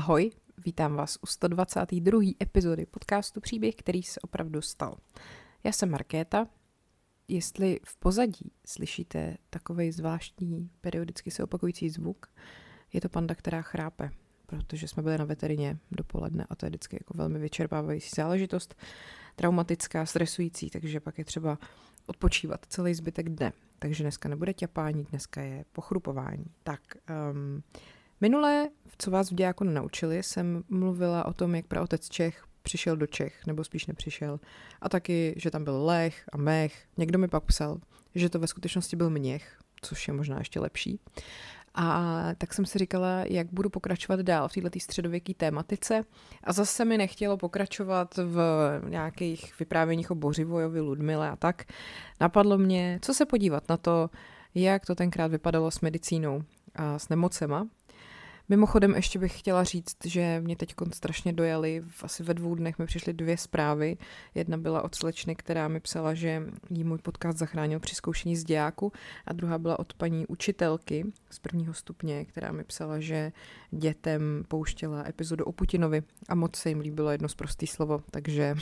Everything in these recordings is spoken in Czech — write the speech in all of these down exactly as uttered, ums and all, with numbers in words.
Ahoj, vítám vás u sto dvacáté druhé epizody podcastu Příběh, který se opravdu stal. Já jsem Markéta. Jestli v pozadí slyšíte takovej zvláštní, periodicky se opakující zvuk, je to panda, která chrápe, protože jsme byli na veterině dopoledne a to je vždycky jako velmi vyčerpávající záležitost, traumatická, stresující, takže pak je třeba odpočívat celý zbytek dne. Takže dneska nebude ťapání, dneska je pochrupování. Tak, um, minulé, co vás v dějáku naučili, jsem mluvila o tom, jak praotec Čech přišel do Čech, nebo spíš nepřišel. A taky, že tam byl Lech a Mech. Někdo mi pak psal, že to ve skutečnosti byl Mněch, což je možná ještě lepší. A tak jsem si říkala, jak budu pokračovat dál v této středověké tématice. A zase mi nechtělo pokračovat v nějakých vyprávěních o Bořivojovi, Ludmile a tak. Napadlo mě, co se podívat na to, jak to tenkrát vypadalo s medicínou a s nemocema. Mimochodem ještě bych chtěla říct, že mě teď strašně dojali, asi ve dvou dnech mi přišly dvě zprávy. Jedna byla od slečny, která mi psala, že jí můj podcast zachránil při zkoušení z dějáku a druhá byla od paní učitelky z prvního stupně, která mi psala, že dětem pouštěla epizodu o Putinovi a moc se jim líbilo jedno sprostý slovo, takže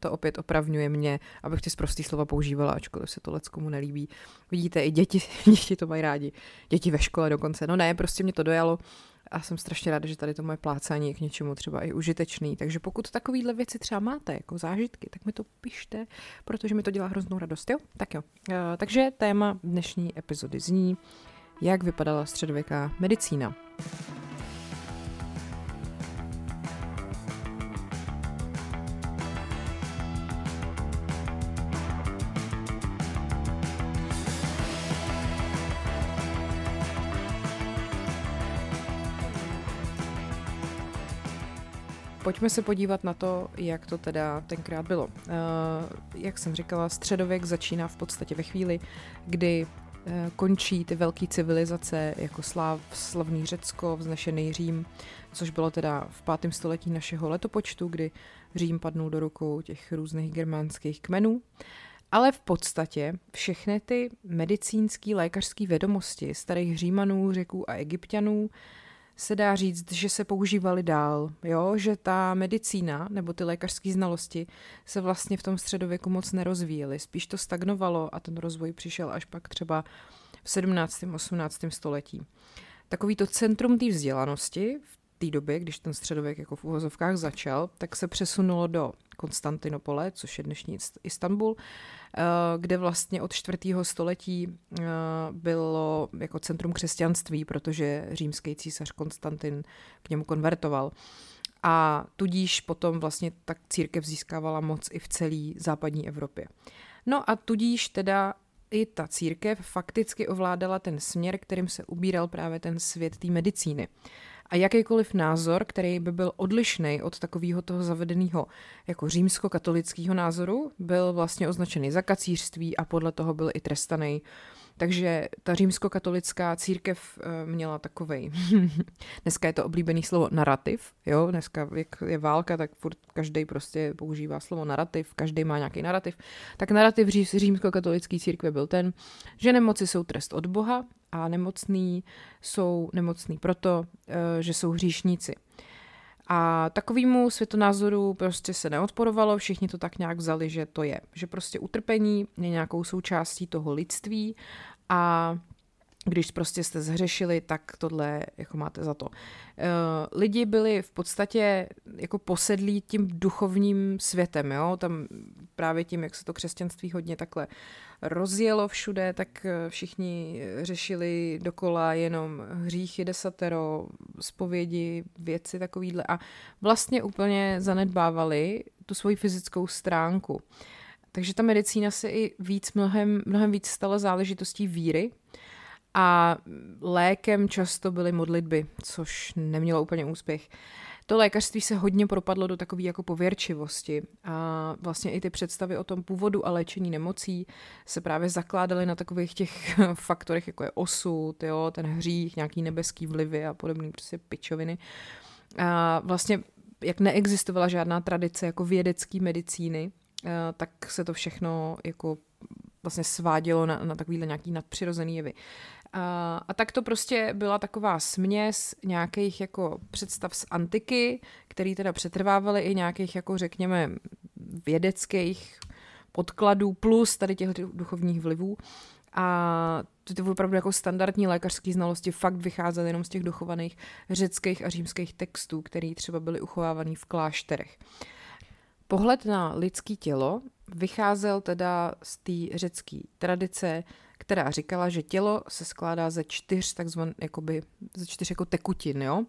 to opět opravňuje mě, abych ty sprostý slova používala, ačkoliv se to leckomu nelíbí. Vidíte, i děti, děti to mají rádi, děti ve škole dokonce. No ne, prostě mě to dojalo. A jsem strašně ráda, že tady to moje plácání je k něčemu třeba i užitečný. Takže pokud takovýhle věci třeba máte, jako zážitky, tak mi to pište, protože mi to dělá hroznou radost, jo? Tak jo. E, takže téma dnešní epizody zní, jak vypadala středověká medicína. Pojďme se podívat na to, jak to teda tenkrát bylo. Jak jsem říkala, středověk začíná v podstatě ve chvíli, kdy končí ty velké civilizace jako Slav, slavný Řecko, vznešený Řím, což bylo teda v pátém století našeho letopočtu, kdy Řím padnul do rukou těch různých germánských kmenů. Ale v podstatě všechny ty medicínský, lékařský vědomosti starých Římanů, Řeků a Egypťanů se dá říct, že se používaly dál, jo? Že ta medicína nebo ty lékařské znalosti se vlastně v tom středověku moc nerozvíjely. Spíš to stagnovalo a ten rozvoj přišel až pak třeba v sedmnáctém osmnáctém století. Takový to centrum té vzdělanosti v té době, když ten středověk jako v uvozovkách začal, tak se přesunulo do Konstantinopole, což je dnešní Istanbul, kde vlastně od čtvrtého století bylo jako centrum křesťanství, protože římský císař Konstantin k němu konvertoval. A tudíž potom vlastně tak církev získávala moc i v celé západní Evropě. No a tudíž teda i ta církev fakticky ovládala ten směr, kterým se ubíral právě ten svět té medicíny. A jakýkoliv názor, který by byl odlišný od takového toho zavedeného jako římskokatolického názoru, byl vlastně označený za kacířství a podle toho byl i trestaný. Takže ta římskokatolická církev měla takovej, dneska je to oblíbený slovo narrativ, jo, dneska jak je válka, tak furt každý prostě používá slovo narrativ, každý má nějaký narrativ, tak narrativ římskokatolické církve byl ten, že nemoci jsou trest od Boha a nemocní jsou nemocní proto, že jsou hříšníci. A takovému světonázoru prostě se neodporovalo, všichni to tak nějak vzali, že to je. Že prostě utrpení je nějakou součástí toho lidství a když prostě jste zhřešili, tak tohle jako máte za to. Lidi byli v podstatě jako posedlí tím duchovním světem, jo? Tam právě tím, jak se to křesťanství hodně takhle rozjelo všude, tak všichni řešili dokola jenom hříchy desatero, zpovědi, věci takovýhle a vlastně úplně zanedbávali tu svoji fyzickou stránku. Takže ta medicína se i víc, mnohem, mnohem víc stala záležitostí víry. A lékem často byly modlitby, což nemělo úplně úspěch. To lékařství se hodně propadlo do takové jako pověrčivosti a vlastně i ty představy o tom původu a léčení nemocí se právě zakládaly na takových těch faktorech, jako je osud, jo, ten hřích, nějaký nebeský vlivy a podobné prostě pičoviny. A vlastně, jak neexistovala žádná tradice jako vědecké medicíny, tak se to všechno jako vlastně svádělo na, na takovýhle nějaký nadpřirozený jevy. A, a tak to prostě byla taková směs nějakých jako představ z antiky, který teda přetrvávaly i nějakých jako řekněme vědeckých podkladů plus tady těch duchovních vlivů. A ty opravdu jako standardní lékařské znalosti fakt vycházely jenom z těch dochovaných řeckých a římských textů, které třeba byly uchovávané v klášterech. Pohled na lidské tělo vycházel teda z té řecké tradice, která říkala, že tělo se skládá ze čtyř takzvaných jakoby ze čtyř jako tekutin, jo?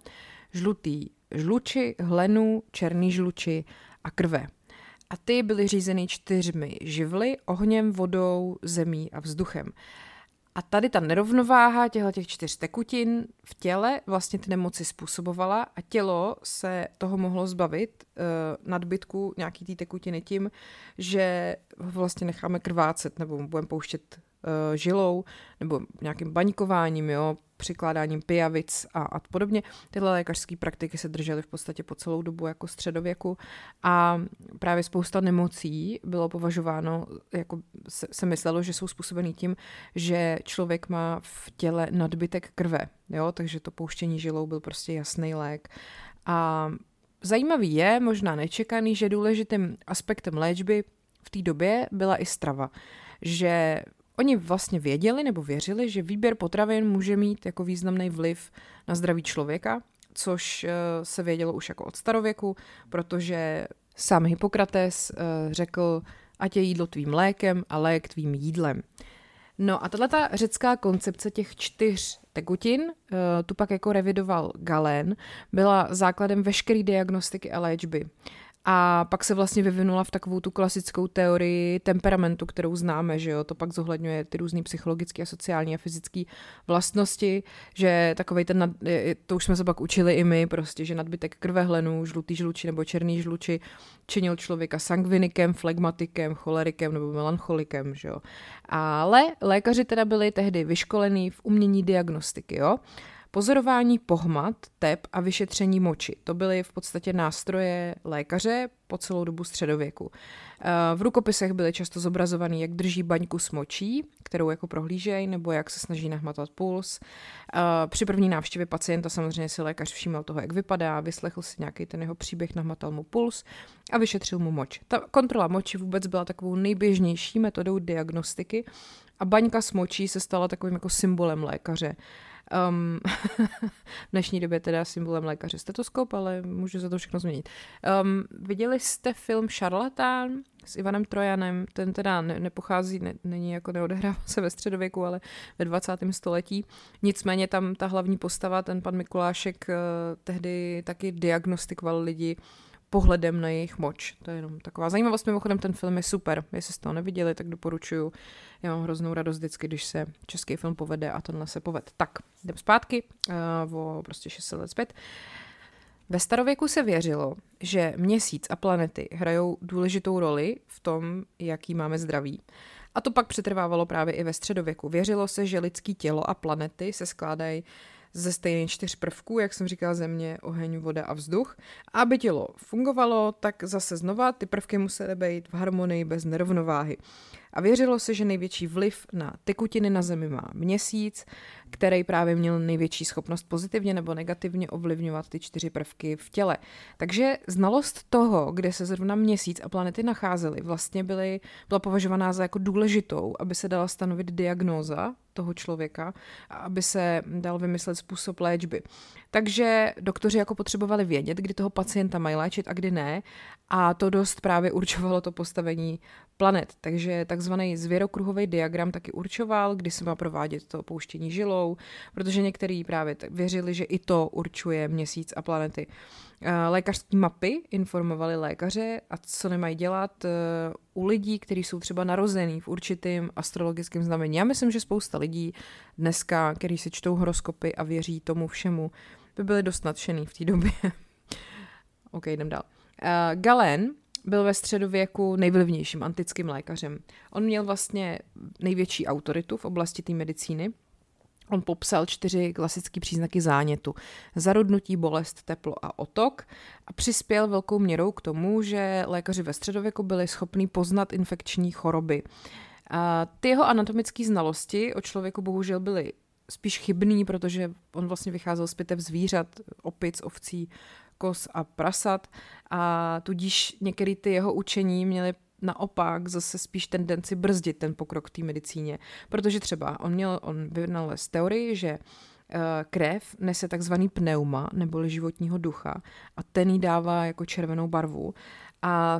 Žlutý žluči, hlenu, černý žluči a krve. A ty byly řízeny čtyřmi živly, ohněm, vodou, zemí a vzduchem. A tady ta nerovnováha těchto těch čtyř tekutin v těle vlastně ty nemoci způsobovala a tělo se toho mohlo zbavit eh, nadbytku nějaký té tekutiny tím, že ho vlastně necháme krvácet nebo budeme pouštět eh, žilou nebo nějakým baňkováním, jo, přikládáním pijavic a, a podobně. Tyhle lékařské praktiky se držely v podstatě po celou dobu jako středověku a právě spousta nemocí bylo považováno, jako se, se myslelo, že jsou způsobený tím, že člověk má v těle nadbytek krve, jo? Takže to pouštění žilou byl prostě jasný lék. A zajímavý je, možná nečekaný, že důležitým aspektem léčby v té době byla i strava, že oni vlastně věděli nebo věřili, že výběr potravin může mít jako významný vliv na zdraví člověka, což se vědělo už jako od starověku, protože sám Hippokrates řekl, ať je jídlo tvým lékem a lék tvým jídlem. No a tato řecká koncepce těch čtyř tekutin, tu pak jako revidoval Galen, byla základem veškeré diagnostiky a léčby. A pak se vlastně vyvinula v takovou tu klasickou teorii temperamentu, kterou známe, že jo, to pak zohledňuje ty různý psychologické a sociální a fyzické vlastnosti, že takovej ten, nad, to už jsme se pak učili i my, prostě, že nadbytek krve, hlenu, žlutý žluči nebo černý žluči činil člověka sangvinikem, flegmatikem, cholerikem nebo melancholikem, že jo. Ale lékaři teda byli tehdy vyškolení v umění diagnostiky, jo. Pozorování pohmat, tep a vyšetření moči. To byly v podstatě nástroje lékaře po celou dobu středověku. V rukopisech byly často zobrazovaný, jak drží baňku s močí, kterou jako prohlížej, nebo jak se snaží nahmatat puls. Při první návštěvě pacienta samozřejmě si lékař všiml toho, jak vypadá, vyslechl si nějaký ten jeho příběh, nahmatal mu puls a vyšetřil mu moč. Ta kontrola moči vůbec byla takovou nejběžnější metodou diagnostiky a baňka s močí se stala takovým jako symbolem lékaře. Um, v dnešní době teda symbolem lékaře stetoskop, ale můžu za to všechno změnit. Um, viděli jste film Šarlatán s Ivanem Trojanem? Ten teda ne- nepochází, ne- není jako neodehrává se ve středověku, ale ve dvacátém století. Nicméně tam ta hlavní postava, ten pan Mikulášek, eh, tehdy taky diagnostikoval lidi pohledem na jejich moč. To je jenom taková zajímavost. Mimochodem ten film je super. Jestli jste ho neviděli, tak doporučuju. Já mám hroznou radost vždycky, když se český film povede a tenhle se povede. Tak, jdem zpátky uh, o prostě šest set let zpět. Ve starověku se věřilo, že měsíc a planety hrajou důležitou roli v tom, jaký máme zdraví. A to pak přetrvávalo právě i ve středověku. Věřilo se, že lidský tělo a planety se skládají ze stejných čtyř prvků, jak jsem říkala, země, oheň, voda a vzduch. Aby tělo fungovalo, tak zase znova ty prvky musely být v harmonii bez nerovnováhy. A věřilo se, že největší vliv na tekutiny na zemi má měsíc, který právě měl největší schopnost pozitivně nebo negativně ovlivňovat ty čtyři prvky v těle. Takže znalost toho, kde se zrovna měsíc a planety nacházely, vlastně byly, byla považovaná za jako důležitou, aby se dala stanovit diagnóza toho člověka a aby se dal vymyslet způsob léčby. Takže doktoři jako potřebovali vědět, kdy toho pacienta mají léčit a kdy ne, a to dost právě určovalo to postavení planet. Takže takzvaný zvěrokruhový diagram taky určoval, kdy se má provádět to pouštění žilou, protože některý právě věřili, že i to určuje měsíc a planety. Lékařské mapy informovaly lékaře a co nemají dělat u lidí, kteří jsou třeba narozený v určitém astrologickém znamení. Já myslím, že spousta lidí dneska, kteří si čtou horoskopy a věří tomu všemu, by byli dost nadšený v té době. OK, jdem dál. Galen byl ve středověku nejvlivnějším antickým lékařem. On měl vlastně největší autoritu v oblasti té medicíny. On popsal čtyři klasické příznaky zánětu. Zarudnutí, bolest, teplo a otok a přispěl velkou měrou k tomu, že lékaři ve středověku byli schopni poznat infekční choroby. A ty jeho anatomické znalosti o člověku bohužel byly spíš chybný, protože on vlastně vycházel z pitev zvířat, opic, ovcí, koz a prasat, a tudíž některé ty jeho učení měly naopak zase spíš tendenci brzdit ten pokrok v té medicíně, protože třeba on měl, on vynalez teorii, že krev nese takzvaný pneuma, neboli životního ducha, a ten jí dává jako červenou barvu. A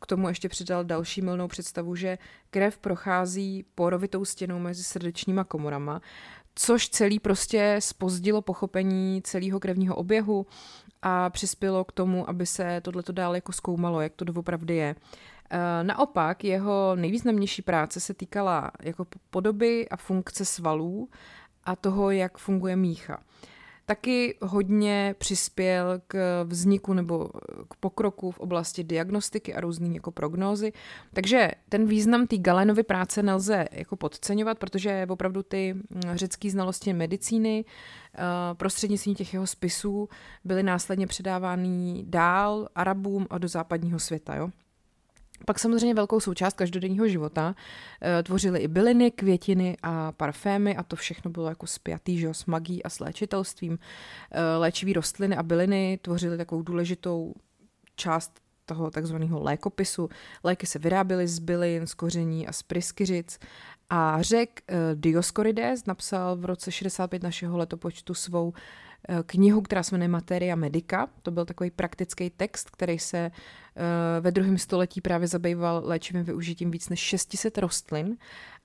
k tomu ještě přidal další mylnou představu, že krev prochází porovitou stěnou mezi srdečníma komorama, což celý prostě zpozdilo pochopení celého krevního oběhu a přispělo k tomu, aby se tohleto dál jako zkoumalo, jak to doopravdy je. Naopak jeho nejvýznamnější práce se týkala jako podoby a funkce svalů a toho, jak funguje mícha. Taky hodně přispěl k vzniku nebo k pokroku v oblasti diagnostiky a různých jako prognózy. Takže ten význam té Galenovy práce nelze jako podceňovat, protože opravdu ty řecké znalosti medicíny prostřednictvím těch jeho spisů byly následně předávány dál Arabům a do západního světa, jo. Pak samozřejmě velkou součást každodenního života tvořily i byliny, květiny a parfémy, a to všechno bylo jako spjatý, že jo, s magií a s léčitelstvím. Léčivý rostliny a byliny tvořily takovou důležitou část toho takzvaného lékopisu. Léky se vyráběly z bylin, z koření a z pryskyřic. A řek Dioskorides napsal v roce šedesát pět našeho letopočtu svou knihu, která se jmenuje Materia Medica. To byl takový praktický text, který se ve druhém století právě zabýval léčivým využitím víc než šest set rostlin.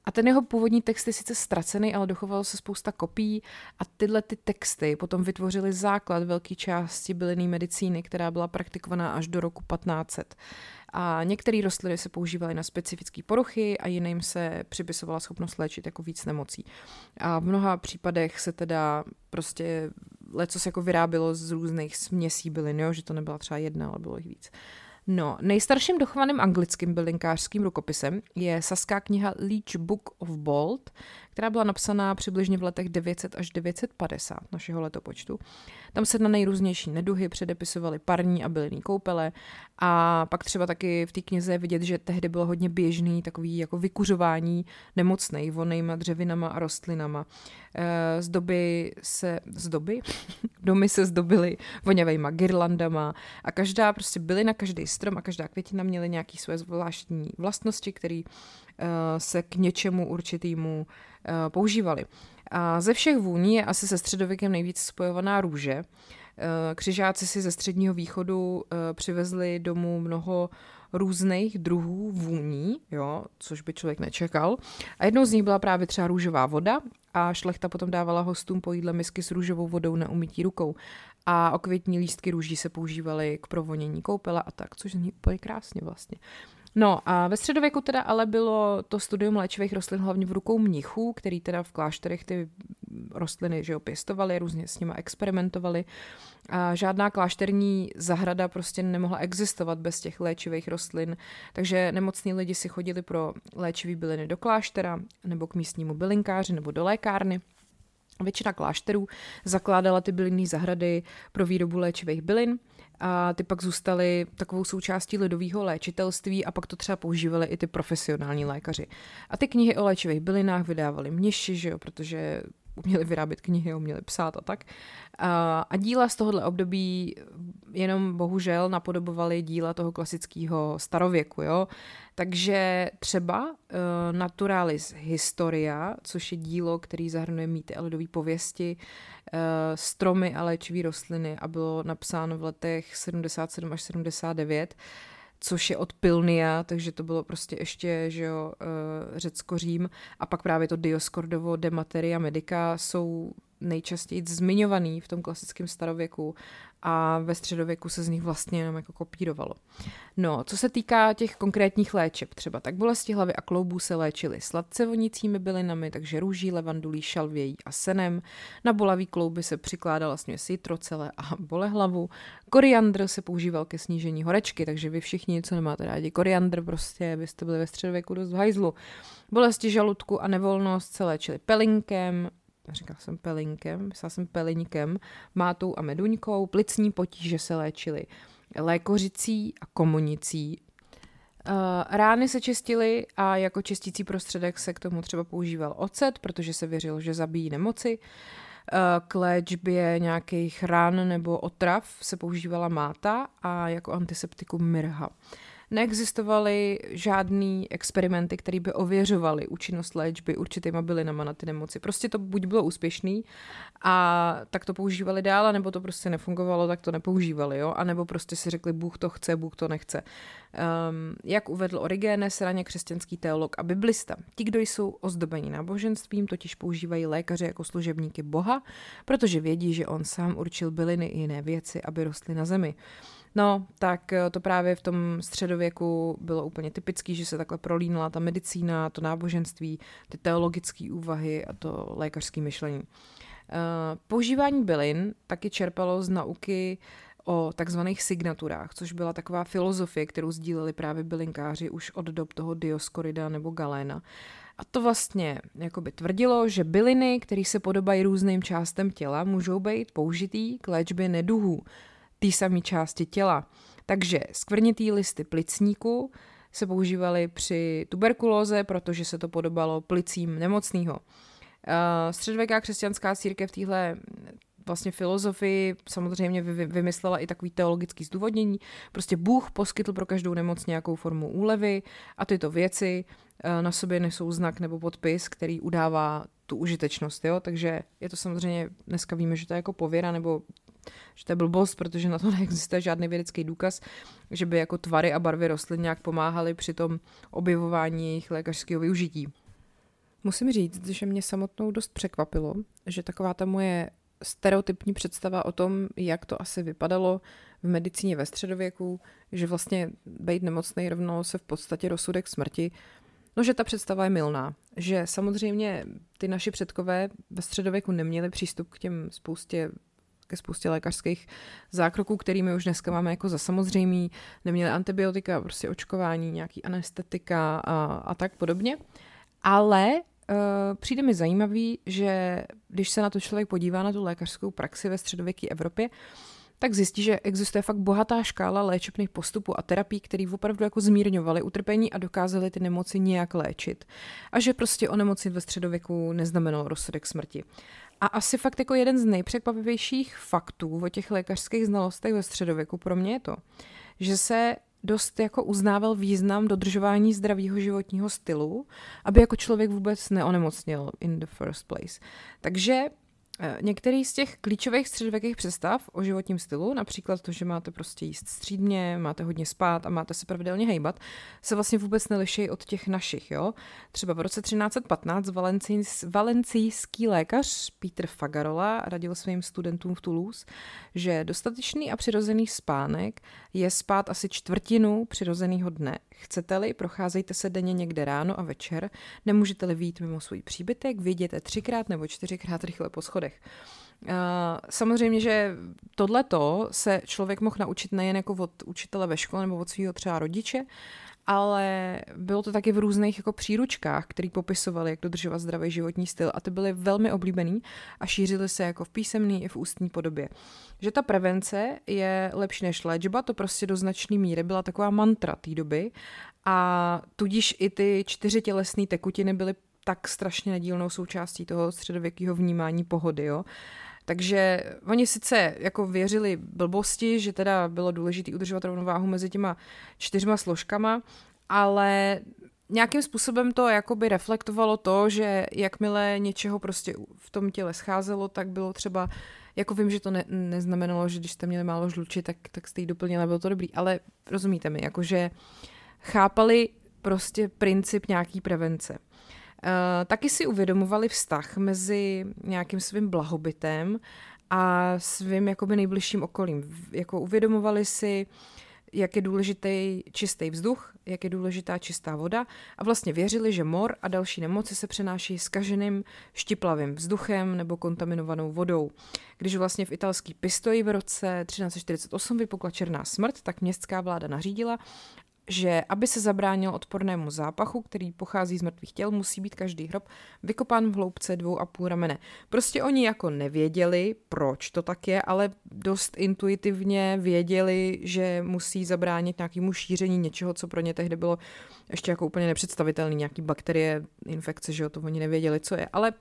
A ten jeho původní text je sice ztracený, ale dochovalo se spousta kopií, a tyhle ty texty potom vytvořily základ velké části bylinné medicíny, která byla praktikovaná až do roku patnáct set. A některé rostliny se používaly na specifické poruchy a jiným se připisovala schopnost léčit jako víc nemocí. A v mnoha případech se teda prostě lecos jako vyrábělo z různých směsí bylin, jo? Že to nebyla třeba jedna, ale bylo jich víc. No, nejstarším dochovaným anglickým bylinkářským rukopisem je saská kniha Leech Book of Bold, která byla napsaná přibližně v letech devět set až devět set padesát našeho letopočtu. Tam se na nejrůznější neduhy předepisovaly parní a bylinné koupele, a pak třeba taky v té knize vidět, že tehdy bylo hodně běžný takový jako vykuřování nemocnej vonejma dřevinama a rostlinama. Z doby se z doby domy se zdobily voněvejma girlandama a každá prostě bylina, každý strom a každá květina měly nějaké své zvláštní vlastnosti, které uh, se k něčemu určitýmu uh, používaly. A ze všech vůní je asi se středověkem nejvíc spojovaná růže. Uh, křižáci si ze Středního východu uh, přivezli domů mnoho různých druhů vůní, jo, což by člověk nečekal. A jednou z nich byla právě třeba růžová voda, a šlechta potom dávala hostům po jídle misky s růžovou vodou na umytí rukou. A okvětní lístky růží se používaly k provonění koupele a tak, což zní úplně krásně vlastně. No a ve středověku teda ale bylo to studium léčivých rostlin hlavně v rukou mnichů, který teda v klášterech ty rostliny, že jo, pěstovali, různě s nimi experimentovali. A žádná klášterní zahrada prostě nemohla existovat bez těch léčivých rostlin, takže nemocní lidi si chodili pro léčivý byliny do kláštera nebo k místnímu bylinkáři nebo do lékárny. Většina klášterů zakládala ty bylinné zahrady pro výrobu léčivých bylin a ty pak zůstaly takovou součástí lidového léčitelství, a pak to třeba používali i ty profesionální lékaři. A ty knihy o léčivých bylinách vydávali mniši, že jo, protože uměli vyrábět knihy, uměli psát a tak. A, a díla z tohohle období jenom bohužel napodobovaly díla toho klasického starověku, jo. Takže třeba uh, Naturalis Historia, což je dílo, který zahrnuje mýty a lidové pověsti, uh, stromy a léčivé rostliny, a bylo napsáno v letech sedmdesát sedm až sedmdesát devět, což je od Pilnia, takže to bylo prostě ještě, že jo, Řecko-Řím, a pak právě to Dioscoridovo De Materia Medica jsou nejčastěji zmiňovaný v tom klasickém starověku, a ve středověku se z nich vlastně jenom jako kopírovalo. No, co se týká těch konkrétních léčeb třeba, tak bolesti hlavy a kloubů se léčily sladce vonícími bylinami, takže růží, levandulí, šalvějí a senem. Na bolaví klouby se přikládala směs jitrocele a bolehlavu. Koriandr se používal ke snížení horečky, takže vy všichni, co nemáte rádi koriandr, prostě byste byli ve středověku dost v hajzlu. Bolesti žaludku a nevolnost se léčily pelinkem, říkala jsem pelinkem, myslela jsem peliňkem, mátou a meduňkou. Plicní potíže se léčily lékořicí a komunicí. Uh, rány se čistily a jako čistící prostředek se k tomu třeba používal ocet, protože se věřilo, že zabíjí nemoci. Uh, k léčbě nějakých ran nebo otrav se používala máta a jako antiseptikum mirha. Neexistovaly žádný experimenty, které by ověřovaly účinnost léčby určitýma bylinama na ty nemoci. Prostě to buď bylo úspěšný a tak to používali dál, nebo to prostě nefungovalo, tak to nepoužívali, jo? A nebo prostě si řekli, Bůh to chce, Bůh to nechce. Um, jak uvedl Origène, raně křesťanský teolog a biblista. Ti, kdo jsou ozdobeni náboženstvím, totiž používají lékaře jako služebníky Boha, protože vědí, že on sám určil byliny i jiné věci, aby rostly na zemi. No, tak to právě v tom středověku bylo úplně typický, že se takhle prolínala ta medicína, to náboženství, ty teologické úvahy a to lékařské myšlení. Používání bylin taky čerpalo z nauky o takzvaných signaturách, což byla taková filozofie, kterou sdíleli právě bylinkáři už od dob toho Dioskorida nebo Galéna. A to vlastně jakoby tvrdilo, že byliny, které se podobají různým částem těla, můžou být použitý k léčbě neduhů té samé části těla. Takže skvrnitý listy plicníku se používaly při tuberkulóze, protože se to podobalo plicím nemocného. Středověká křesťanská církev v téhle vlastně filozofii samozřejmě vymyslela i takový teologický zdůvodnění. Prostě Bůh poskytl pro každou nemoc nějakou formu úlevy a tyto věci na sobě nesou znak nebo podpis, který udává tu užitečnost. Jo? Takže je to samozřejmě, dneska víme, že to je jako pověra nebo že to je blbost, protože na to neexistuje žádný vědecký důkaz, že by jako tvary a barvy rostlin nějak pomáhaly při tom objevování jejich lékařského využití. Musím říct, že mě samotnou dost překvapilo, že taková ta moje stereotypní představa o tom, jak to asi vypadalo v medicíně ve středověku, že vlastně být nemocnej rovnalo se v podstatě rozsudek smrti, no, že ta představa je mylná, že samozřejmě ty naši předkové ve středověku neměli přístup k těm spoustě ke spoustě lékařských zákroků, kterými už dneska máme jako za samozřejmý, neměli antibiotika, prostě očkování, nějaký anestetika a, a tak podobně. Ale e, přijde mi zajímavý, že když se na to člověk podívá na tu lékařskou praxi ve středověké Evropě, tak zjistí, že existuje fakt bohatá škála léčebných postupů a terapií, které opravdu jako zmírňovaly utrpení a dokázaly ty nemoci nějak léčit. A že prostě onemocnit ve středověku neznamenalo rozsudek smrti. A asi fakt jako jeden z nejpřekvapivějších faktů o těch lékařských znalostech ve středověku pro mě je to, že se dost jako uznával význam dodržování zdravého životního stylu, aby jako člověk vůbec neonemocnil in the first place. Takže některý z těch klíčových středověkých představ o životním stylu, například to, že máte prostě jíst střídmě, máte hodně spát a máte se pravidelně hejbat, se vlastně vůbec neliší od těch našich. Jo? Třeba v roce třináct patnáct valencijský lékař Peter Fagarola radil svým studentům v Toulouse, že dostatečný a přirozený spánek je spát asi čtvrtinu přirozeného dne. Chcete-li, procházejte se denně někde ráno a večer, nemůžete-li vyjít mimo svůj příbytek, vyjděte třikrát nebo čtyřikrát rychle po schodech. Samozřejmě, že tohleto se člověk mohl naučit nejen jako od učitele ve škole nebo od svého třeba rodiče, ale bylo to taky v různých jako příručkách, které popisovaly, jak dodržovat zdravý životní styl a ty byly velmi oblíbený a šířily se jako v písemné i v ústní podobě. Že ta prevence je lepší než léčba, to prostě do značné míry byla taková mantra té doby a tudíž i ty čtyři tělesné tekutiny byly tak strašně nedílnou součástí toho středověkého vnímání pohody, jo. Takže oni sice jako věřili blbosti, že teda bylo důležité udržovat rovnováhu mezi těma čtyřma složkama, ale nějakým způsobem to jakoby reflektovalo to, že jakmile něčeho prostě v tom těle scházelo, tak bylo třeba, jako vím, že to ne, neznamenalo, že když jste měli málo žluči, tak, tak jste jí doplnila, bylo to dobrý, ale rozumíte mi, jakože chápali prostě princip nějaký prevence. Uh, taky si uvědomovali vztah mezi nějakým svým blahobytem a svým jakoby nejbližším okolím. Jako uvědomovali si, jak je důležitý čistý vzduch, jak je důležitá čistá voda a vlastně věřili, že mor a další nemoci se přenáší zkaženým štiplavým vzduchem nebo kontaminovanou vodou. Když vlastně v italský Pistoji v roce třináct čtyřicet osm vypukla černá smrt, tak městská vláda nařídila, že aby se zabránil odpornému zápachu, který pochází z mrtvých těl, musí být každý hrob vykopán v hloubce dvou a půl ramene. Prostě oni jako nevěděli, proč to tak je, ale dost intuitivně věděli, že musí zabránit nějakému šíření něčeho, co pro ně tehdy bylo ještě jako úplně nepředstavitelné, nějaký bakterie, infekce, že jo, to oni nevěděli, co je, ale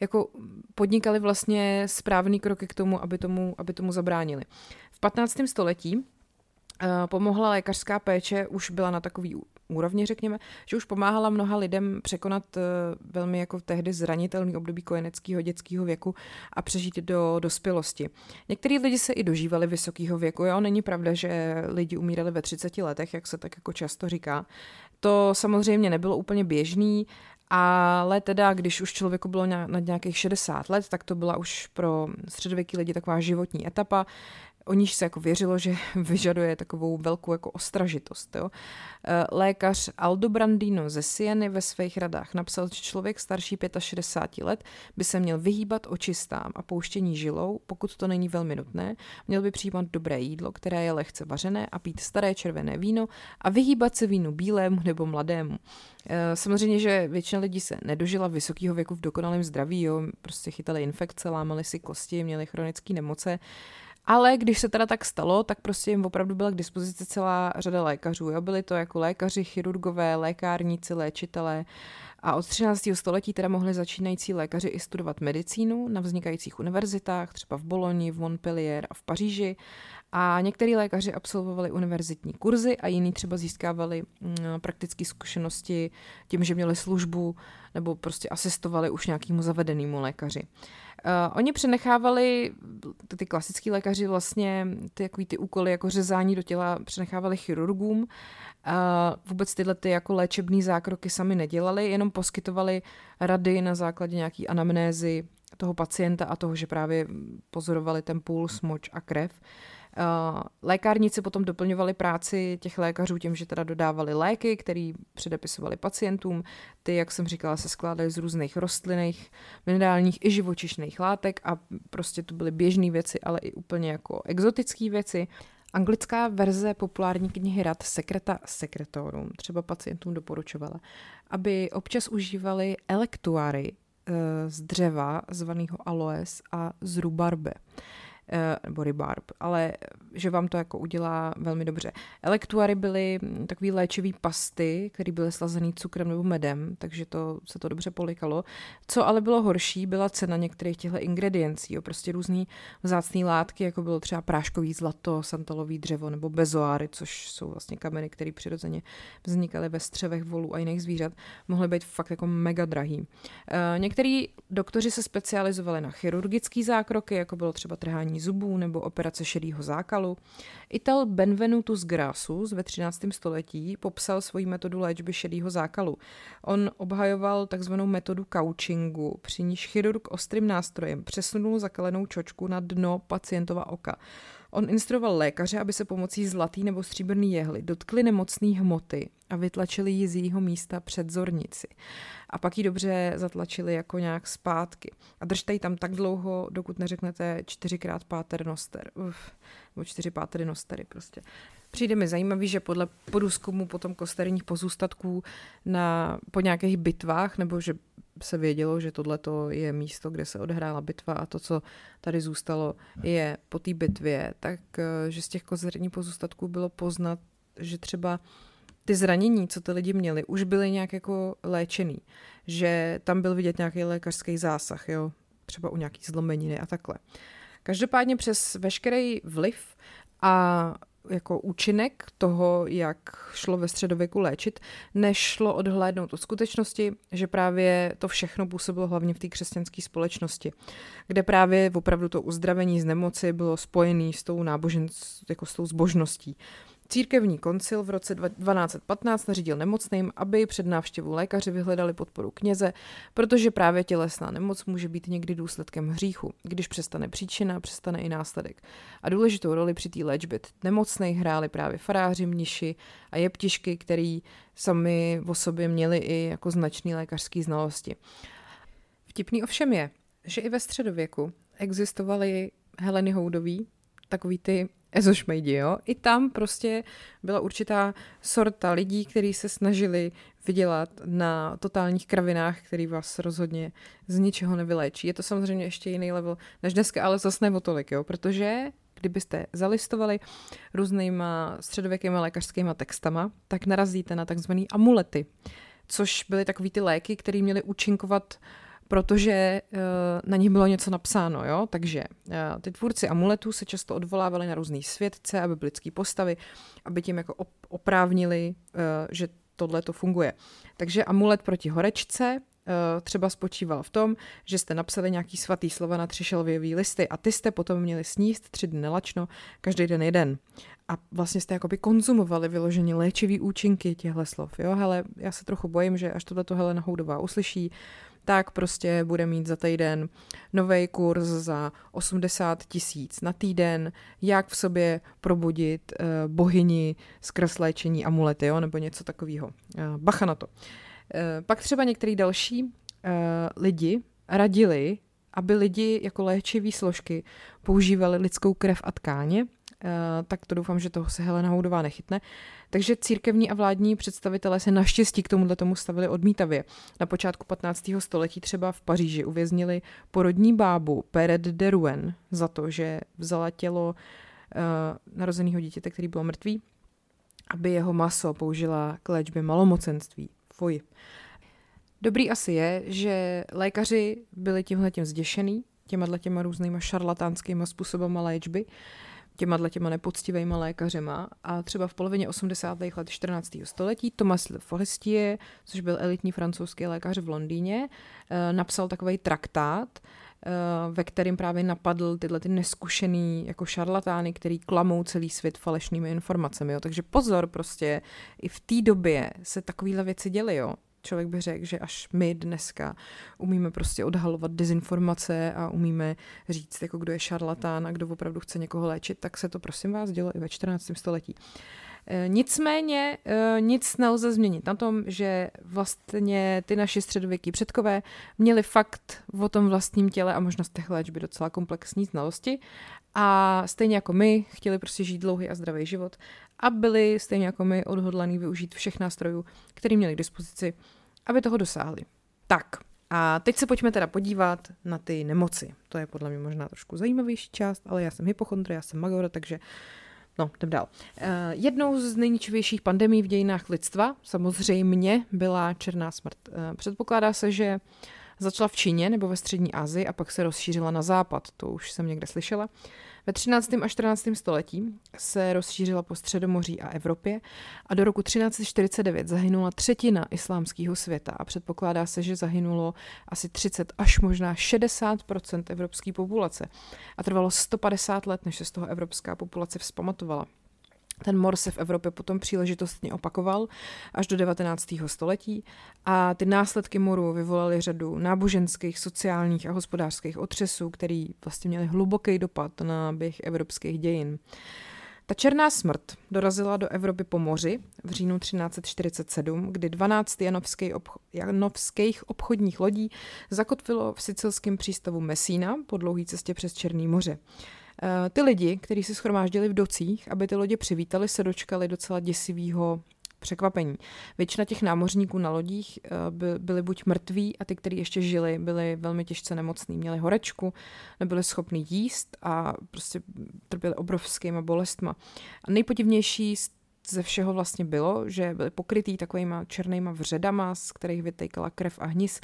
jako podnikali vlastně správný kroky k tomu, aby tomu, aby tomu zabránili. V patnáctém století pomohla lékařská péče, už byla na takový úrovni, řekněme, že už pomáhala mnoha lidem překonat velmi jako tehdy zranitelný období kojeneckého dětského věku a přežít do dospělosti. Některý lidi se i dožívali vysokého věku, jo, není pravda, že lidi umírali ve třiceti letech, jak se tak jako často říká. To samozřejmě nebylo úplně běžný, ale teda, když už člověku bylo nad nějakých šedesát let, tak to byla už pro středověký lidi taková životní etapa, o níž se jako věřilo, že vyžaduje takovou velkou jako ostražitost. Jo. Lékař Aldobrandino ze Sieny ve svých radách napsal, že člověk starší šedesáti pěti let by se měl vyhýbat očistám a pouštění žilou, pokud to není velmi nutné, měl by přijímat dobré jídlo, které je lehce vařené, a pít staré červené víno a vyhýbat se vínu bílému nebo mladému. Samozřejmě, že většina lidí se nedožila vysokého věku v dokonalém zdraví, jo. Prostě chytali infekce, lámali si kosti, měli chronické nemoce. Ale když se teda tak stalo, tak prostě jim opravdu byla k dispozici celá řada lékařů. Jo? Byli to jako lékaři, chirurgové, lékárníci, léčitelé. A od třináctého století teda mohli začínající lékaři i studovat medicínu na vznikajících univerzitách, třeba v Boloni, v Montpellier a v Paříži. A některý lékaři absolvovali univerzitní kurzy a jiní třeba získávali praktické zkušenosti tím, že měli službu nebo prostě asistovali už nějakému zavedenému lékaři. Uh, oni přenechávali, ty klasický lékaři vlastně, ty, jakový, ty úkoly jako řezání do těla přenechávali chirurgům. Uh, vůbec tyhle ty jako léčebný zákroky sami nedělali, jenom poskytovali rady na základě nějaký anamnézy toho pacienta a toho, že právě pozorovali ten puls, moč a krev. Uh, lékárníci potom doplňovali práci těch lékařů tím, že teda dodávali léky, které předepisovali pacientům. Ty, jak jsem říkala, se skládaly z různých rostlinných, minerálních i živočišných látek a prostě to byly běžné věci, ale i úplně jako exotické věci. Anglická verze populární knihy rad Secreta Secretorum třeba pacientům doporučovala, aby občas užívali elektuáry uh, z dřeva zvaného aloes a z rubarbe. nebo rybarb, ale že vám to jako udělá velmi dobře. Elektuary byly takový léčivý pasty, které byly slazený cukrem nebo medem, takže to, se to dobře polikalo. Co ale bylo horší, byla cena některých těchto ingrediencí, jo, prostě různý vzácné látky, jako bylo třeba práškový zlato, santalový dřevo nebo bezoáry, což jsou vlastně kameny, které přirozeně vznikaly ve střevech volů a jiných zvířat, mohly být fakt jako mega drahý. E, některý doktoři se specializovali na chirurgické zákroky, jako bylo třeba trhání zubů nebo operace šedýho zákalu. Ital Benvenutus Grassus ve třináctém století popsal svoji metodu léčby šedýho zákalu. On obhajoval takzvanou metodu couchingu, při níž chirurg ostrým nástrojem přesunul zakalenou čočku na dno pacientova oka. On instruoval lékaře, aby se pomocí zlatý nebo stříbrný jehly dotkli nemocné hmoty a vytlačili ji z jejího místa před zornici. A pak ji dobře zatlačili jako nějak zpátky. A držte ji tam tak dlouho, dokud neřeknete čtyřikrát páter noster. Uf, nebo čtyři pátery nostery prostě. Přijde mi zajímavý, že podle průzkumu potom kosterních pozůstatků na, po nějakých bitvách, nebo že se vědělo, že tohleto je místo, kde se odehrála bitva a to, co tady zůstalo, je po té bitvě, tak že z těch kosterních pozůstatků bylo poznat, že třeba ty zranění, co ty lidi měli, už byly nějak jako léčený, že tam byl vidět nějaký lékařský zásah, jo? Třeba u nějaký zlomeniny a takhle. Každopádně přes veškerý vliv a jako účinek toho, jak šlo ve středověku léčit, nešlo odhlédnout od skutečnosti, že právě to všechno působilo hlavně v té křesťanské společnosti, kde právě opravdu to uzdravení z nemoci bylo spojené s tou náboženství, jako s tou zbožností. Církevní koncil v roce dvanáct patnáct nařídil nemocným, aby před návštěvou lékaři vyhledali podporu kněze, protože právě tělesná nemoc může být někdy důsledkem hříchu. Když přestane příčina, přestane i následek. A důležitou roli při té léčbě nemocných hráli právě faráři, mniši a jeptišky, který sami o sobě měli i jako značný lékařský znalosti. Vtipný ovšem je, že i ve středověku existovaly Heleny Houdový, takový ty ezošmejdi, jo. I tam prostě byla určitá sorta lidí, kteří se snažili vydělat na totálních kravinách, který vás rozhodně z ničeho nevyléčí. Je to samozřejmě ještě jiný level než dneska, ale zase nebo tolik, jo, protože kdybyste zalistovali různýma středověkýma lékařskýma textama, tak narazíte na takzvaný amulety, což byly takový ty léky, které měly účinkovat, protože na nich bylo něco napsáno. Jo? Takže ty tvůrci amuletů se často odvolávali na různý světce a biblické postavy, aby tím jako oprávnili, že tohle to funguje. Takže amulet proti horečce třeba spočíval v tom, že jste napsali nějaký svatý slova na tři šelvěvý listy a ty jste potom měli sníst tři dny lačno, každý den jeden. A vlastně jste jakoby konzumovali vyloženě léčivý účinky těchto slov. Jo? Hele, já se trochu bojím, že až tohleto Helena Houdová uslyší, tak prostě bude mít za týden novej kurz za osmdesát tisíc na týden, jak v sobě probudit bohyni skrz léčení amulety, jo? Nebo něco takového. Bacha na to. Pak třeba některý další lidi radili, aby lidi jako léčivý složky používali lidskou krev a tkáně, tak to doufám, že toho se Helena Houdová nechytne. Takže církevní a vládní představitelé se naštěstí k tomuhle tomu stavili odmítavě. Na počátku patnáctého století třeba v Paříži uvěznili porodní bábu Peret de Rouen za to, že vzala tělo uh, narozeného dítěte, který bylo mrtvý, aby jeho maso použila k léčbě malomocenství. Fuj. Dobrý asi je, že lékaři byli tímhletím zděšený, těma různýma šarlatánskýma způsobama léčby, těma těma nepoctivejma lékařema a třeba v polovině osmdesátých let čtrnáctého století Thomas Le Forestier, což byl elitní francouzský lékař v Londýně, napsal takový traktát, ve kterém právě napadl tyhle ty neskušený jako šarlatány, který klamou celý svět falešnými informacemi. Jo. Takže pozor prostě, i v té době se takovýhle věci děly, jo. Člověk by řekl, že až my dneska umíme prostě odhalovat dezinformace a umíme říct, jako kdo je šarlatán a kdo opravdu chce někoho léčit, tak se to, prosím vás, dělo i ve čtrnáctém století. Nicméně nic nelze změnit na tom, že vlastně ty naši středověký předkové měli fakt o tom vlastním těle a možnostech léčby docela komplexní znalosti a stejně jako my chtěli prostě žít dlouhý a zdravý život a byli stejně jako my odhodlaní využít všech nástrojů, které měli k dispozici, aby toho dosáhli. Tak a teď se pojďme teda podívat na ty nemoci. To je podle mě možná trošku zajímavější část, ale já jsem hypochondr, já jsem magor, takže no, jdem dál. Jednou z nejničivějších pandemií v dějinách lidstva samozřejmě byla černá smrt. Předpokládá se, že začala v Číně nebo ve střední Asii a pak se rozšířila na západ, to už jsem někde slyšela. Ve třináctém a čtrnáctém století se rozšířila po Středomoří a Evropě a do roku třináct set čtyřicet devět zahynula třetina islámského světa a předpokládá se, že zahynulo asi třicet až možná šedesát procent evropské populace a trvalo sto padesát let, než se z toho evropská populace vzpamatovala. Ten mor se v Evropě potom příležitostně opakoval až do devatenáctého století a ty následky moru vyvolaly řadu náboženských, sociálních a hospodářských otřesů, který vlastně měly hluboký dopad na běh evropských dějin. Ta černá smrt dorazila do Evropy po moři v říjnu třináct set čtyřicet sedm, kdy dvanáct janovských, obcho- janovských obchodních lodí zakotvilo v sicilském přístavu Messina po dlouhé cestě přes Černé moře. Ty lidi, kteří se shromáždili v docích, aby ty lodě přivítali, se dočkali docela děsivého překvapení. Většina těch námořníků na lodích byli buď mrtví a ty, kteří ještě žili, byli velmi těžce nemocní, měli horečku, nebyli schopni jíst a prostě trpěli obrovskýma bolestma. A nejpodivnější ze všeho vlastně bylo, že byli pokrytý takovýma černýma vředama, z kterých vytejkala krev a hnis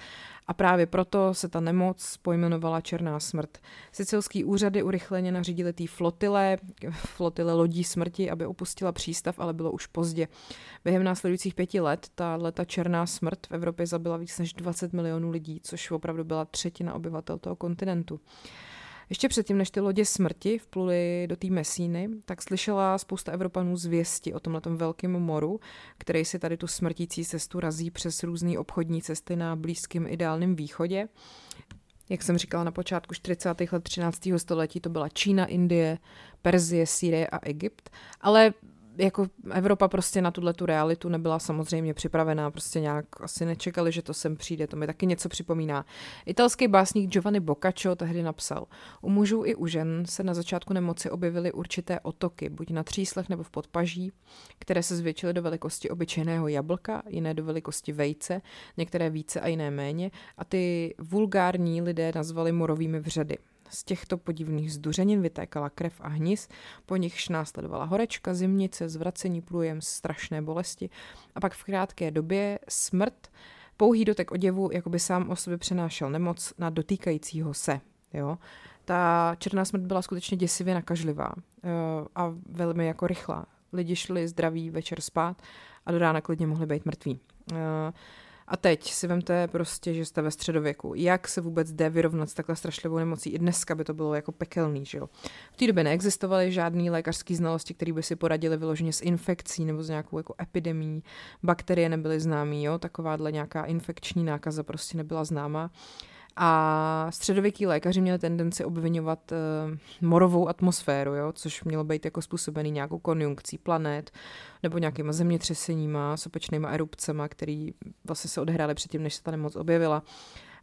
a právě proto se ta nemoc pojmenovala černá smrt. Sicilský úřady urychleně nařídili té flotile, flotile lodí smrti, aby opustila přístav, ale bylo už pozdě. Během následujících pěti let ta leta černá smrt v Evropě zabila víc než dvacet milionů lidí, což opravdu byla třetina obyvatel toho kontinentu. Ještě předtím, než ty lodě smrti vpluly do té Messíny, tak slyšela spousta Evropanů zvěsti o tomhletom velkém moru, který si tady tu smrtící cestu razí přes různé obchodní cesty na blízkém i dálném východě. Jak jsem říkala na počátku čtyřicátých let třináctého století, to byla Čína, Indie, Perzie, Sýrie a Egypt, ale jako Evropa prostě na tuhle tu realitu nebyla samozřejmě připravená, prostě nějak asi nečekali, že to sem přijde, to mi taky něco připomíná. Italský básník Giovanni Boccaccio tehdy napsal: u mužů i u žen se na začátku nemoci objevily určité otoky, buď na tříslech nebo v podpaží, které se zvětšily do velikosti obyčejného jablka, jiné do velikosti vejce, některé více a jiné méně, a ty vulgární lidé nazvali morovými vředy. Z těchto podivných zduřenin vytékala krev a hnis, po nichž následovala horečka, zimnice, zvracení průjem, strašné bolesti a pak v krátké době smrt. Pouhý dotek oděvu jakoby sám o sobě přenášel nemoc na dotýkajícího se. Jo? Ta černá smrt byla skutečně děsivě nakažlivá a velmi jako rychlá. Lidi šli zdraví večer spát a do rána klidně mohli být mrtví. A teď si vemte prostě, že jste ve středověku. Jak se vůbec jde vyrovnat s takhle strašlivou nemocí? I dneska by to bylo jako pekelný, že jo? V té době neexistovaly žádné lékařské znalosti, které by si poradily vyloženě s infekcí nebo s nějakou jako epidemií. Bakterie nebyly známý, jo? Takováhle nějaká infekční nákaza prostě nebyla známá. A středověký lékaři měli tendenci obvinovat uh, morovou atmosféru, jo? Což mělo být jako způsobený nějakou konjunkcí planet nebo nějakýma zemětřeseníma, sopečnýma erupcema, které vlastně se odehrály předtím, než se ta nemoc objevila.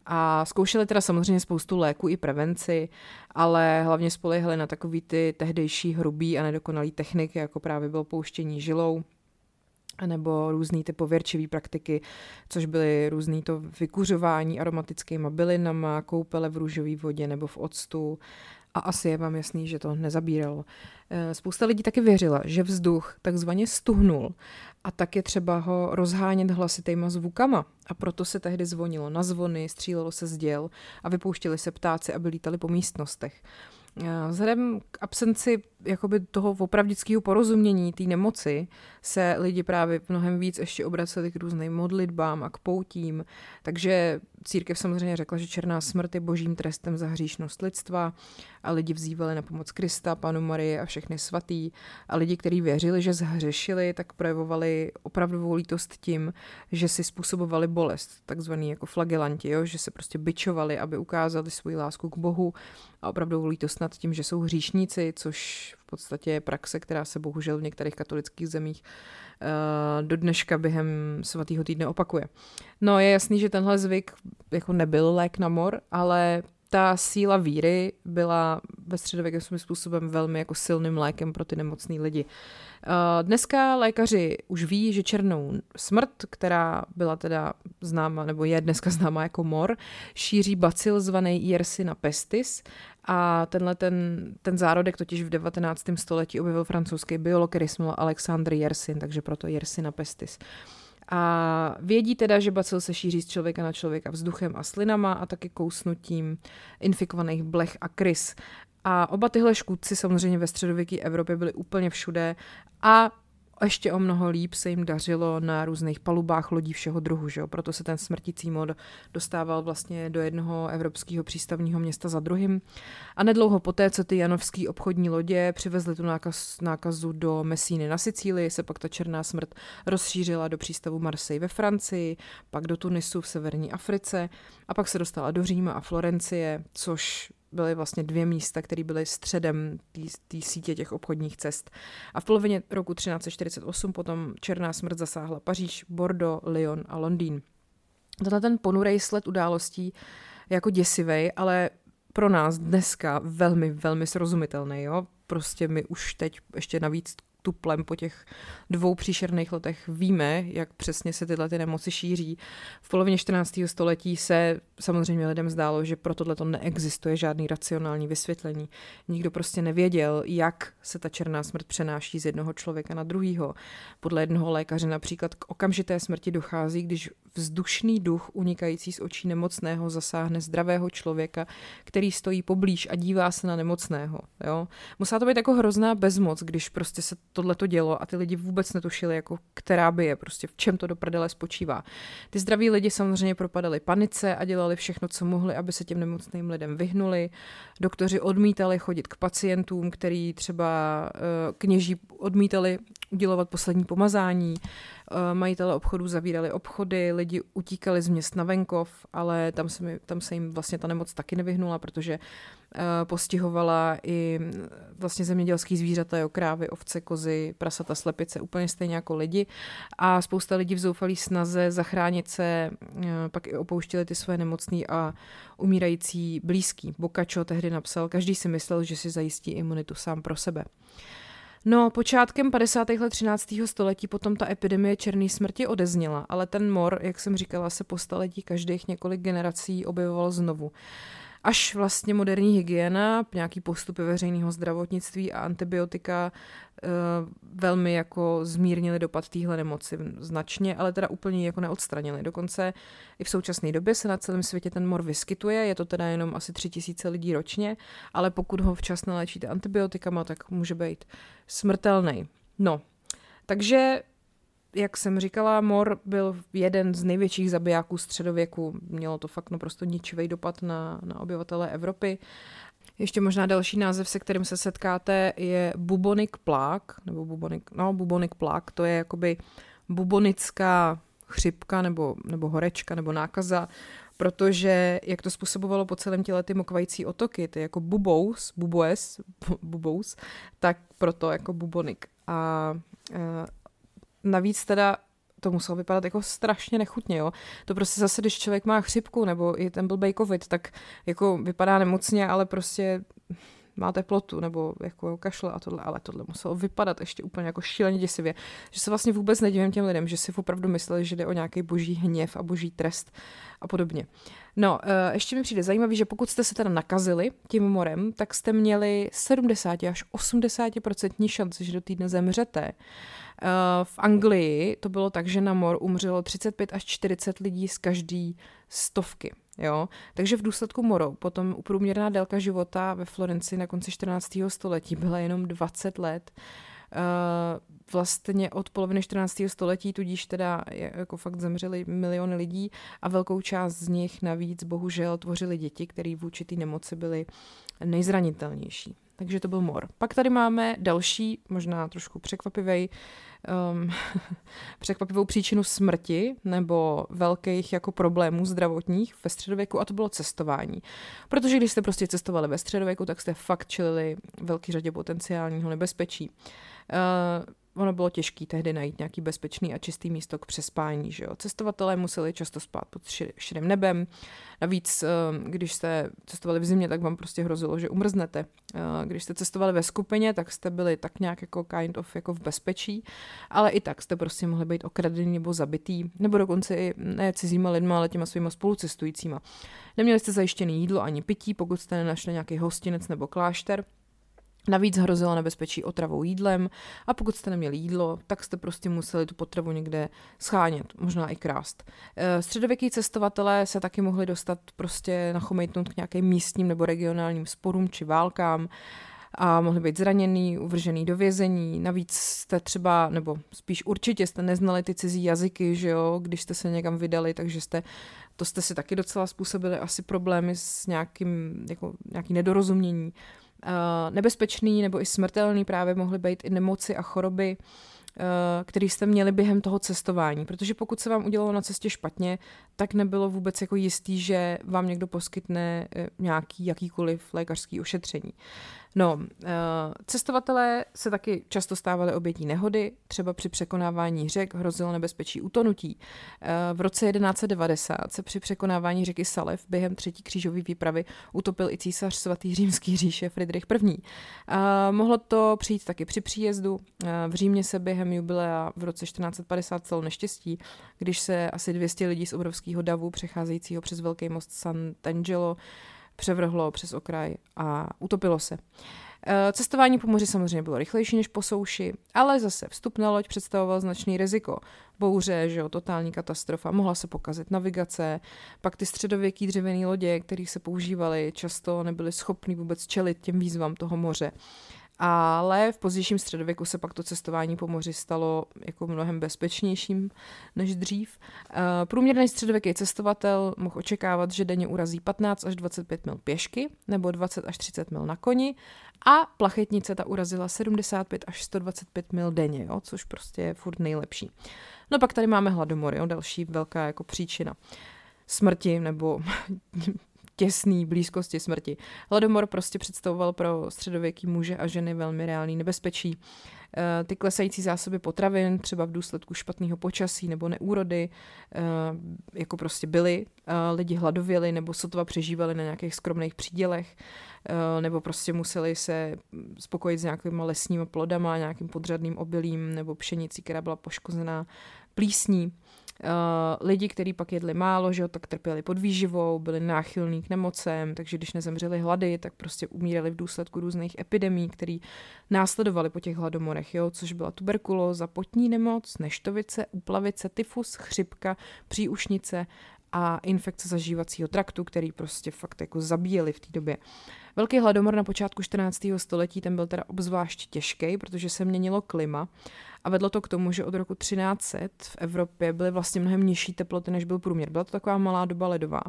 A zkoušeli teda samozřejmě spoustu léků i prevenci, ale hlavně spolehli na takový ty tehdejší hrubý a nedokonalý techniky, jako právě bylo pouštění žilou, nebo různý ty pověrčivé praktiky, což byly různý to vykuřování aromatickýma bylinama, koupele v růžové vodě nebo v octu. A asi je vám jasný, že to nezabíralo. Spousta lidí taky věřila, že vzduch takzvaně stuhnul a tak je třeba ho rozhánět hlasitýma zvukama. A proto se tehdy zvonilo na zvony, střílelo se z děl a vypouštěli se ptáci, aby lítali po místnostech. Vzhledem k absenci jakoby toho opravdického porozumění té nemoci se lidi právě mnohem víc ještě obraceli k různým modlitbám a k poutím, takže církev samozřejmě řekla, že černá smrt je božím trestem za hříšnost lidstva a lidi vzývali na pomoc Krista, Pannu Marii a všechny svatý a lidi, kteří věřili, že zhřešili, tak projevovali opravdovou lítost tím, že si způsobovali bolest, takzvaný jako flagelanti, jo? Že se prostě bičovali, aby ukázali svou lásku k Bohu a opravdovou lítost nad tím, že jsou hříšníci, což v podstatě je praxe, která se bohužel v některých katolických zemích uh, do dneška během svatého týdne opakuje. No je jasný, že tenhle zvyk jako nebyl lék na mor, ale ta síla víry byla ve středověku svým způsobem velmi jako silným lékem pro ty nemocný lidi. Dneska lékaři už ví, že černou smrt, která byla teda známa, nebo je dneska známa jako mor, šíří bacil zvaný Yersinia pestis a tenhle ten, ten zárodek totiž v devatenáctém století objevil francouzský biolog, který se jmenoval Alexandre Yersin, takže proto Yersinia pestis. A vědí teda, že bacil se šíří z člověka na člověka vzduchem a slinama a taky kousnutím infikovaných blech a krys. A oba tyhle škůdci samozřejmě ve středověké Evropě byly úplně všude a ještě o mnoho líp se jim dařilo na různých palubách lodí všeho druhu, že jo? Proto se ten smrtící mor dostával vlastně do jednoho evropského přístavního města za druhým. A nedlouho poté, co ty janovský obchodní lodě přivezly tu nákaz, nákazu do Messiny na Sicílii, se pak ta černá smrt rozšířila do přístavu Marseille ve Francii, pak do Tunisu v severní Africe a pak se dostala do Říma a Florencie, což byly vlastně dvě místa, které byly středem té sítě těch obchodních cest. A v polovině roku třináct set čtyřicet osm potom černá smrt zasáhla Paříž, Bordeaux, Lyon a Londýn. Tenhle ten ponurej sled událostí jako děsivej, ale pro nás dneska velmi, velmi srozumitelný. Jo? Prostě my už teď ještě navíc tuplem po těch dvou příšerných letech víme, jak přesně se tyhle ty nemoci šíří. V polovině čtrnáctého století se samozřejmě lidem zdálo, že pro tohleto neexistuje žádný racionální vysvětlení. Nikdo prostě nevěděl, jak se ta černá smrt přenáší z jednoho člověka na druhýho. Podle jednoho lékaře například k okamžité smrti dochází, když vzdušný duch unikající z očí nemocného zasáhne zdravého člověka, který stojí poblíž a dívá se na nemocného. Jo? Musela to být jako hrozná bezmoc, když prostě se tohle to dělo a ty lidi vůbec netušili, jako která by je, prostě v čem to do prdele spočívá. Ty zdraví lidi samozřejmě propadali panice a dělali všechno, co mohli, aby se těm nemocným lidem vyhnuli. Doktoři odmítali chodit k pacientům, který třeba kněží odmítali udělovat poslední pomazání. Majitelé obchodů zavírali obchody, lidi utíkali z měst na venkov, ale tam se, mi, tam se jim vlastně ta nemoc taky nevyhnula, protože postihovala i vlastně zemědělský zvířata, jo, krávy, ovce, kozy, prasata, slepice, úplně stejně jako lidi. A spousta lidí v zoufalý snaze zachránit se pak i opouštěli ty své nemocný a umírající blízký. Boccaccio tehdy napsal, každý si myslel, že si zajistí imunitu sám pro sebe. No, počátkem padesátých let třináctého století potom ta epidemie černé smrti odezněla, ale ten mor, jak jsem říkala, se po staletí každých několik generací objevoval znovu. Až vlastně moderní hygiena, nějaký postupy veřejného zdravotnictví a antibiotika e, velmi jako zmírnily dopad téhle nemoci značně, ale teda úplně jako neodstranily. Dokonce i v současné době se na celém světě ten mor vyskytuje, je to teda jenom asi tři tisíce lidí ročně, ale pokud ho včas neléčíte antibiotikama, tak může být smrtelný. No, takže... Jak jsem říkala, mor byl jeden z největších zabijáků středověku. Mělo to fakt naprosto ničivý dopad na, na obyvatele Evropy. Ještě možná další název, se kterým se setkáte, je bubonic plague, nebo bubonic, no, bubonic plague, to je jakoby bubonická chřipka nebo, nebo horečka nebo nákaza, protože jak to způsobovalo po celém těle ty mokvající otoky, ty jako bubous, buboes, bubous, tak proto jako bubonik. A navíc teda to muselo vypadat jako strašně nechutně, jo. To prostě zase, když člověk má chřipku, nebo i ten byl bejkovid, tak jako vypadá nemocně, ale prostě má teplotu, nebo jako kašle a tohle, ale tohle muselo vypadat ještě úplně jako šíleně děsivě. Že se vlastně vůbec nedivím těm lidem, že si opravdu mysleli, že jde o nějaký boží hněv a boží trest a podobně. No, ještě mi přijde zajímavý, že pokud jste se teda nakazili tím morem, tak jste měli sedmdesát až osmdesát procent šance, že do týdne zemřete. V Anglii to bylo tak, že na mor umřelo třicet pět až čtyřicet lidí z každý stovky. Jo? Takže v důsledku moru potom průměrná délka života ve Florenci na konci čtrnáctého století byla jenom dvacet let. Vlastně od poloviny čtrnáctého století, tudíž teda jako fakt zemřeli miliony lidí a velkou část z nich navíc bohužel tvořili děti, které vůči té nemoci byly nejzranitelnější. Takže to byl mor. Pak tady máme další, možná trošku překvapivý, um, překvapivou příčinu smrti nebo velkých jako problémů zdravotních ve středověku, a to bylo cestování. Protože když jste prostě cestovali ve středověku, tak jste fakt čelili velký řadě potenciálního nebezpečí. Uh, Ono bylo těžké tehdy najít nějaký bezpečný a čistý místo k přespání, že jo. Cestovatelé museli často spát pod širým nebem. Navíc, když jste cestovali v zimě, tak vám prostě hrozilo, že umrznete. Když jste cestovali ve skupině, tak jste byli tak nějak jako kind of jako v bezpečí, ale i tak jste prostě mohli být okradený nebo zabitý, nebo dokonce i ne cizíma lidma, ale těma svýma spolucestujícíma. Neměli jste zajištěné jídlo ani pití, pokud jste nenašli nějaký hostinec nebo klášter. Navíc hrozilo nebezpečí otravou jídlem, a pokud jste neměli jídlo, tak jste prostě museli tu potravu někde schánět, možná i krást. Středověký cestovatelé se taky mohli dostat prostě nachomejtnout k nějakým místním nebo regionálním sporům či válkám a mohli být zraněný, uvržený do vězení. Navíc jste třeba, nebo spíš určitě jste neznali ty cizí jazyky, že jo, když jste se někam vydali, takže jste, to jste si taky docela způsobili asi problémy s nějakým, jako nějaký nedorozumění. Uh, nebezpečný nebo i smrtelný právě mohly být i nemoci a choroby, uh, které jste měli během toho cestování. Protože pokud se vám udělalo na cestě špatně, tak nebylo vůbec jako jistý, že vám někdo poskytne uh, nějaký, jakýkoliv lékařský ošetření. No, uh, cestovatelé se taky často stávali obětí nehody, třeba při překonávání řek hrozilo nebezpečí utonutí. Uh, v roce jedenáct set devadesát se při překonávání řeky Salev během třetí křížové výpravy utopil i císař svatý římský říše Fridrich První. Uh, mohlo to přijít taky při příjezdu. Uh, v Římě se během jubilea v roce čtrnáct set padesát stalo neštěstí, když se asi dvě stě lidí z obrovského davu přecházejícího přes velký most Sant'Angelo převrhlo přes okraj a utopilo se. Cestování po moři samozřejmě bylo rychlejší než po souši, ale zase vstup na loď představoval značný riziko. Bouře, že jo, totální katastrofa, mohla se pokazit navigace, pak ty středověký dřevěné lodě, které se používaly, často nebyly schopny vůbec čelit těm výzvám toho moře. Ale v pozdějším středověku se pak to cestování po moři stalo jako mnohem bezpečnějším než dřív. Průměrný středověký cestovatel mohl očekávat, že denně urazí patnáct až dvacet pět mil pěšky nebo dvacet až třicet mil na koni a plachetnice ta urazila sedmdesát pět až sto dvacet pět mil denně, jo, což prostě je furt nejlepší. No pak tady máme hladomor, jo, další velká jako příčina smrti nebo těsný blízkosti smrti. Hladomor prostě představoval pro středověký muže a ženy velmi reálný nebezpečí. Ty klesající zásoby potravin, třeba v důsledku špatného počasí nebo neúrody, jako prostě byly. Lidi hladověli nebo sotva přežívali na nějakých skromných přídělech, nebo prostě museli se spokojit s nějakýma lesníma plodama, nějakým podřadným obilím nebo pšenicí, která byla poškozená plísní. Uh, lidi, kteří pak jedli málo, že jo, tak trpěli pod výživou, byli náchylní k nemocem, takže když nezemřeli hlady, tak prostě umírali v důsledku různých epidemí, které následovaly po těch hladomorech, jo, což byla tuberkulóza, potní nemoc, neštovice, úplavice, tyfus, chřipka, příušnice a infekce zažívacího traktu, který prostě fakt jako zabíjeli v té době. Velký hladomor na počátku čtrnáctého století, ten byl teda obzvlášť těžký, protože se měnilo klima a vedlo to k tomu, že od roku třináct set v Evropě byly vlastně mnohem nižší teploty, než byl průměr. Byla to taková malá doba ledová.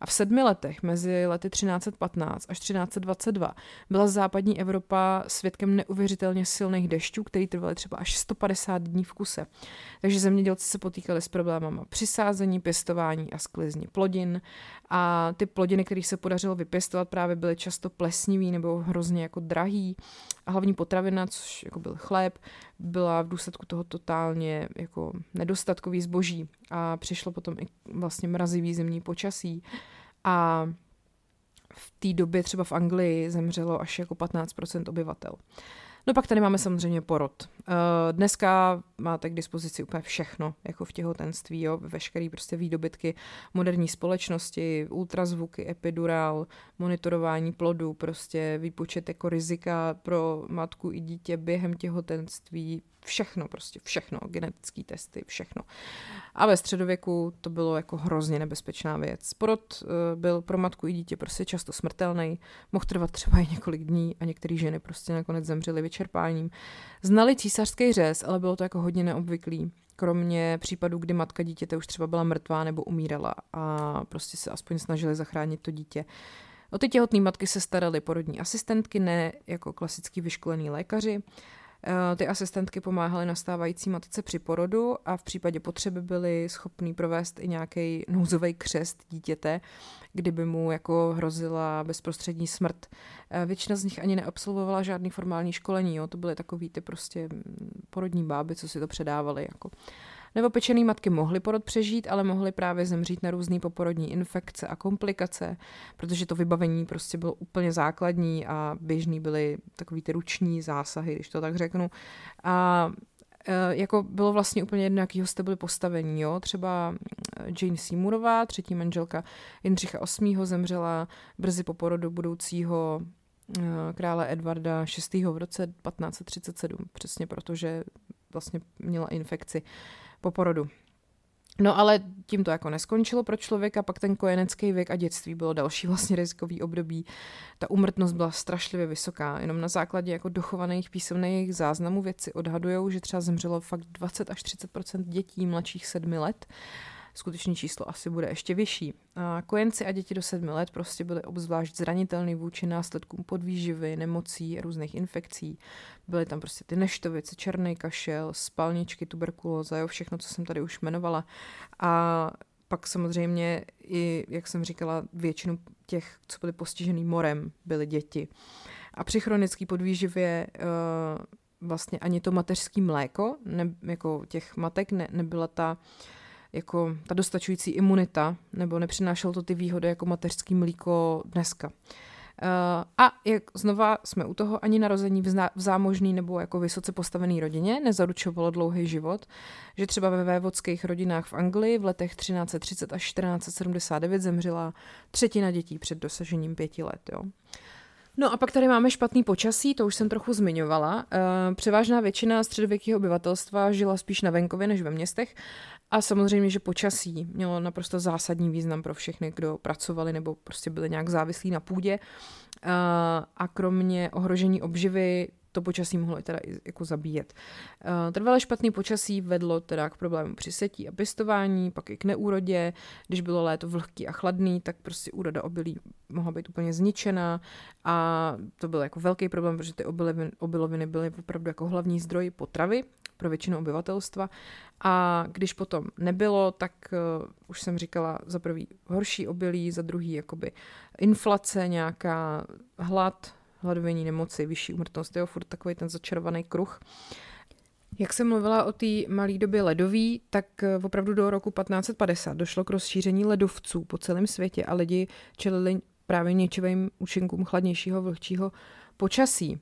A v sedmi letech, mezi lety třináct set patnáct až třináct set dvacet dva, byla západní Evropa svědkem neuvěřitelně silných dešťů, který trvaly třeba až sto padesát dní v kuse. Takže zemědělci se potýkali s problémama přisázení, pěstování a sklizni plodin. A ty plodiny, kterých se podařilo vypěstovat, právě byly často plesnivý nebo hrozně jako drahý. A hlavní potravina, což jako byl chléb, byla v důsledku toho totálně jako nedostatkový zboží a přišlo potom i vlastně mrazivý zimní počasí a v té době třeba v Anglii zemřelo až jako patnáct procent obyvatel. No pak tady máme samozřejmě porod. Dneska máte k dispozici úplně všechno, jako v těhotenství, jo, veškerý prostě výdobytky moderní společnosti, ultrazvuky, epidural, monitorování plodu, prostě výpočet jako rizika pro matku i dítě během těhotenství, všechno prostě, všechno, genetické testy, všechno. A ve středověku to bylo jako hrozně nebezpečná věc. Porod byl pro matku i dítě prostě často smrtelný, mohl trvat třeba i několik dní a některé ženy prostě nakonec zemřely vyčerpáním. Znali císařský řez, ale bylo to jako hodně neobvyklý, kromě případů, kdy matka dítěte už třeba byla mrtvá nebo umírala a prostě se aspoň snažili zachránit to dítě. O ty těhotné matky se staraly porodní asistentky, ne jako klasický vyškolení lékaři. Ty asistentky pomáhaly nastávající matce při porodu a v případě potřeby byly schopný provést i nějaký nouzový křest dítěte, kdyby mu jako hrozila bezprostřední smrt. Většina z nich ani neabsolvovala žádný formální školení, jo? To byly takový ty prostě porodní báby, co si to předávaly. Jako. Neopečený matky mohly porod přežít, ale mohly právě zemřít na různé poporodní infekce a komplikace, protože to vybavení prostě bylo úplně základní a běžný byly takový ty ruční zásahy, když to tak řeknu. A jako bylo vlastně úplně jedno, jakýho jste byli postavení. Jo? Třeba Jane Seymourova, třetí manželka Jindřicha osmého, zemřela brzy po porodu budoucího krále Edvarda šestého v roce patnáct set třicet sedm, přesně protože vlastně měla infekci po porodu. No ale tím to jako neskončilo pro člověka, pak ten kojenecký věk a dětství bylo další vlastně rizikový období. Ta úmrtnost byla strašlivě vysoká, jenom na základě jako dochovaných písemných záznamů vědci odhadujou, že třeba zemřelo fakt dvacet až třicet procent dětí mladších sedmi let. Skutečné číslo asi bude ještě vyšší. A kojenci a děti do sedmi let prostě byly obzvlášť zranitelní vůči následkům podvýživy, nemocí, různých infekcí. Byly tam prostě ty neštovice, černý kašel, spalničky, tuberkulóza, jo, všechno, co jsem tady už jmenovala. A pak samozřejmě i, jak jsem říkala, většinu těch, co byly postižený morem, byly děti. A při chronické podvýživě uh, vlastně ani to mateřský mléko, ne, jako těch matek, ne, nebyla ta jako ta dostačující imunita, nebo nepřinášelo to ty výhody jako mateřský mlíko dneska. A jak znova jsme u toho, ani narození v, zá, v zámožný nebo jako vysoce postavený rodině nezaručovalo dlouhý život, že třeba ve vévodských rodinách v Anglii v letech třináct set třicet až čtrnáct set sedmdesát devět zemřela třetina dětí před dosažením pěti let. Jo. No a pak tady máme špatný počasí, to už jsem trochu zmiňovala. Převážná většina středověkého obyvatelstva žila spíš na venkově než ve městech a samozřejmě, že počasí mělo naprosto zásadní význam pro všechny, kdo pracovali nebo prostě byli nějak závislí na půdě. A kromě ohrožení obživy to počasí mohlo teda jako zabíjet. Trvalé špatné počasí vedlo teda k problémům při setí a pěstování, pak i k neúrodě. Když bylo léto vlhký a chladný, tak prostě úroda obilí mohla být úplně zničená a to byl jako velký problém, protože ty obiloviny byly opravdu jako hlavní zdroj potravy pro většinu obyvatelstva. A když potom nebylo, tak uh, už jsem říkala, za prvý horší obilí, za druhý jakoby inflace, nějaká hlad, hladovění nemoci, vyšší úmrtnost, jo, furt takový ten začarovaný kruh. Jak jsem mluvila o té malé době ledový, tak opravdu do roku patnáct set padesát došlo k rozšíření ledovců po celém světě a lidi čelili právě něčivým účinkům chladnějšího, vlhčího počasí.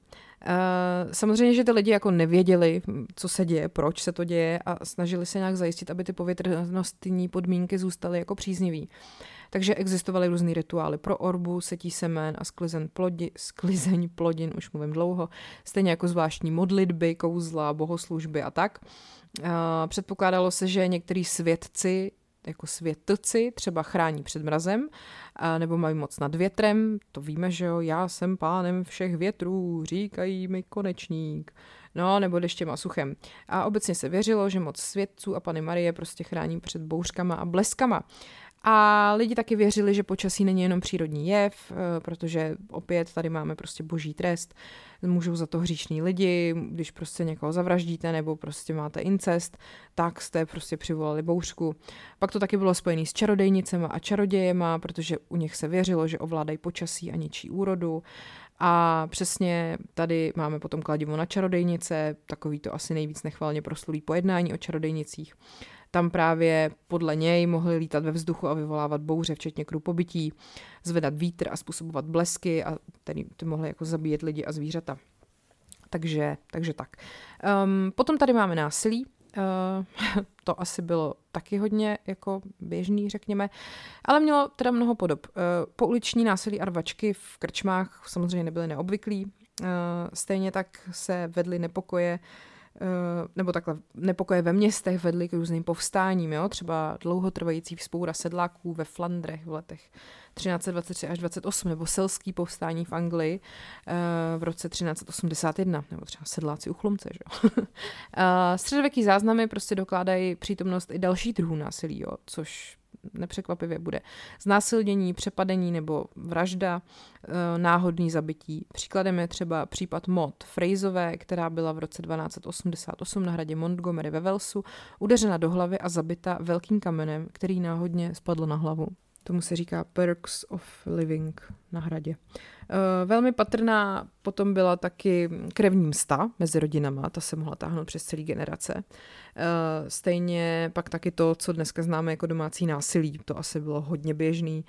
Samozřejmě, že ty lidi jako nevěděli, co se děje, proč se to děje a snažili se nějak zajistit, aby ty povětrnostní podmínky zůstaly jako příznivý. Takže existovaly různý rituály pro orbu, setí semen a sklizeň plodin, sklizeň plodin, už mluvím dlouho, stejně jako zvláštní modlitby, kouzla, bohoslužby a tak. Předpokládalo se, že některý světci, jako světci třeba chrání před mrazem nebo mají moc nad větrem, to víme, že jo, já jsem pánem všech větrů, říkají mi konečník, no nebo deštěm a suchem. A obecně se věřilo, že moc světců a Panny Marie prostě chrání před bouřkama a bleskama. A lidi taky věřili, že počasí není jenom přírodní jev, protože opět tady máme prostě boží trest. Můžou za to hříšní lidi, když prostě někoho zavraždíte nebo prostě máte incest, tak jste prostě přivolali bouřku. Pak to taky bylo spojené s čarodejnicema a čarodějema, protože u nich se věřilo, že ovládají počasí a ničí úrodu. A přesně tady máme potom kladivo na čarodejnice, takový to asi nejvíc nechválně proslulý pojednání o čarodejnicích. Tam právě podle něj mohli lítat ve vzduchu a vyvolávat bouře, včetně krupobytí, zvedat vítr a způsobovat blesky a tedy ty mohly jako zabíjet lidi a zvířata. Takže, takže tak. Um, potom tady máme násilí. Uh, to asi bylo taky hodně jako běžný, řekněme, ale mělo teda mnoho podob. Uh, pouliční násilí a rvačky v krčmách samozřejmě nebyly neobvyklí. Uh, stejně tak se vedly nepokoje nebo takhle nepokoje ve městech vedly k různým povstáním, jo? Třeba dlouhotrvající vzpoura sedláků ve Flandrech v letech třináct dvacet tři až dvacet osm, nebo selský povstání v Anglii v roce třináct osmdesát jedna, nebo třeba sedláci u Chlumce, že jo? Středověký záznamy prostě dokládají přítomnost i další druhů násilí, jo? Což nepřekvapivě bude znásilnění, přepadení nebo vražda, náhodný zabití. Příkladem je třeba případ Maud Freyzové, která byla v roce dvanáct osmdesát osm na hradě Montgomery ve Velsu udeřena do hlavy a zabita velkým kamenem, který náhodně spadl na hlavu. Tomu se říká Perks of Living na hradě. Velmi patrná potom byla taky krevní msta mezi rodinama, ta se mohla táhnout přes celý generace. Stejně pak taky to, co dneska známe jako domácí násilí, to asi bylo hodně běžný.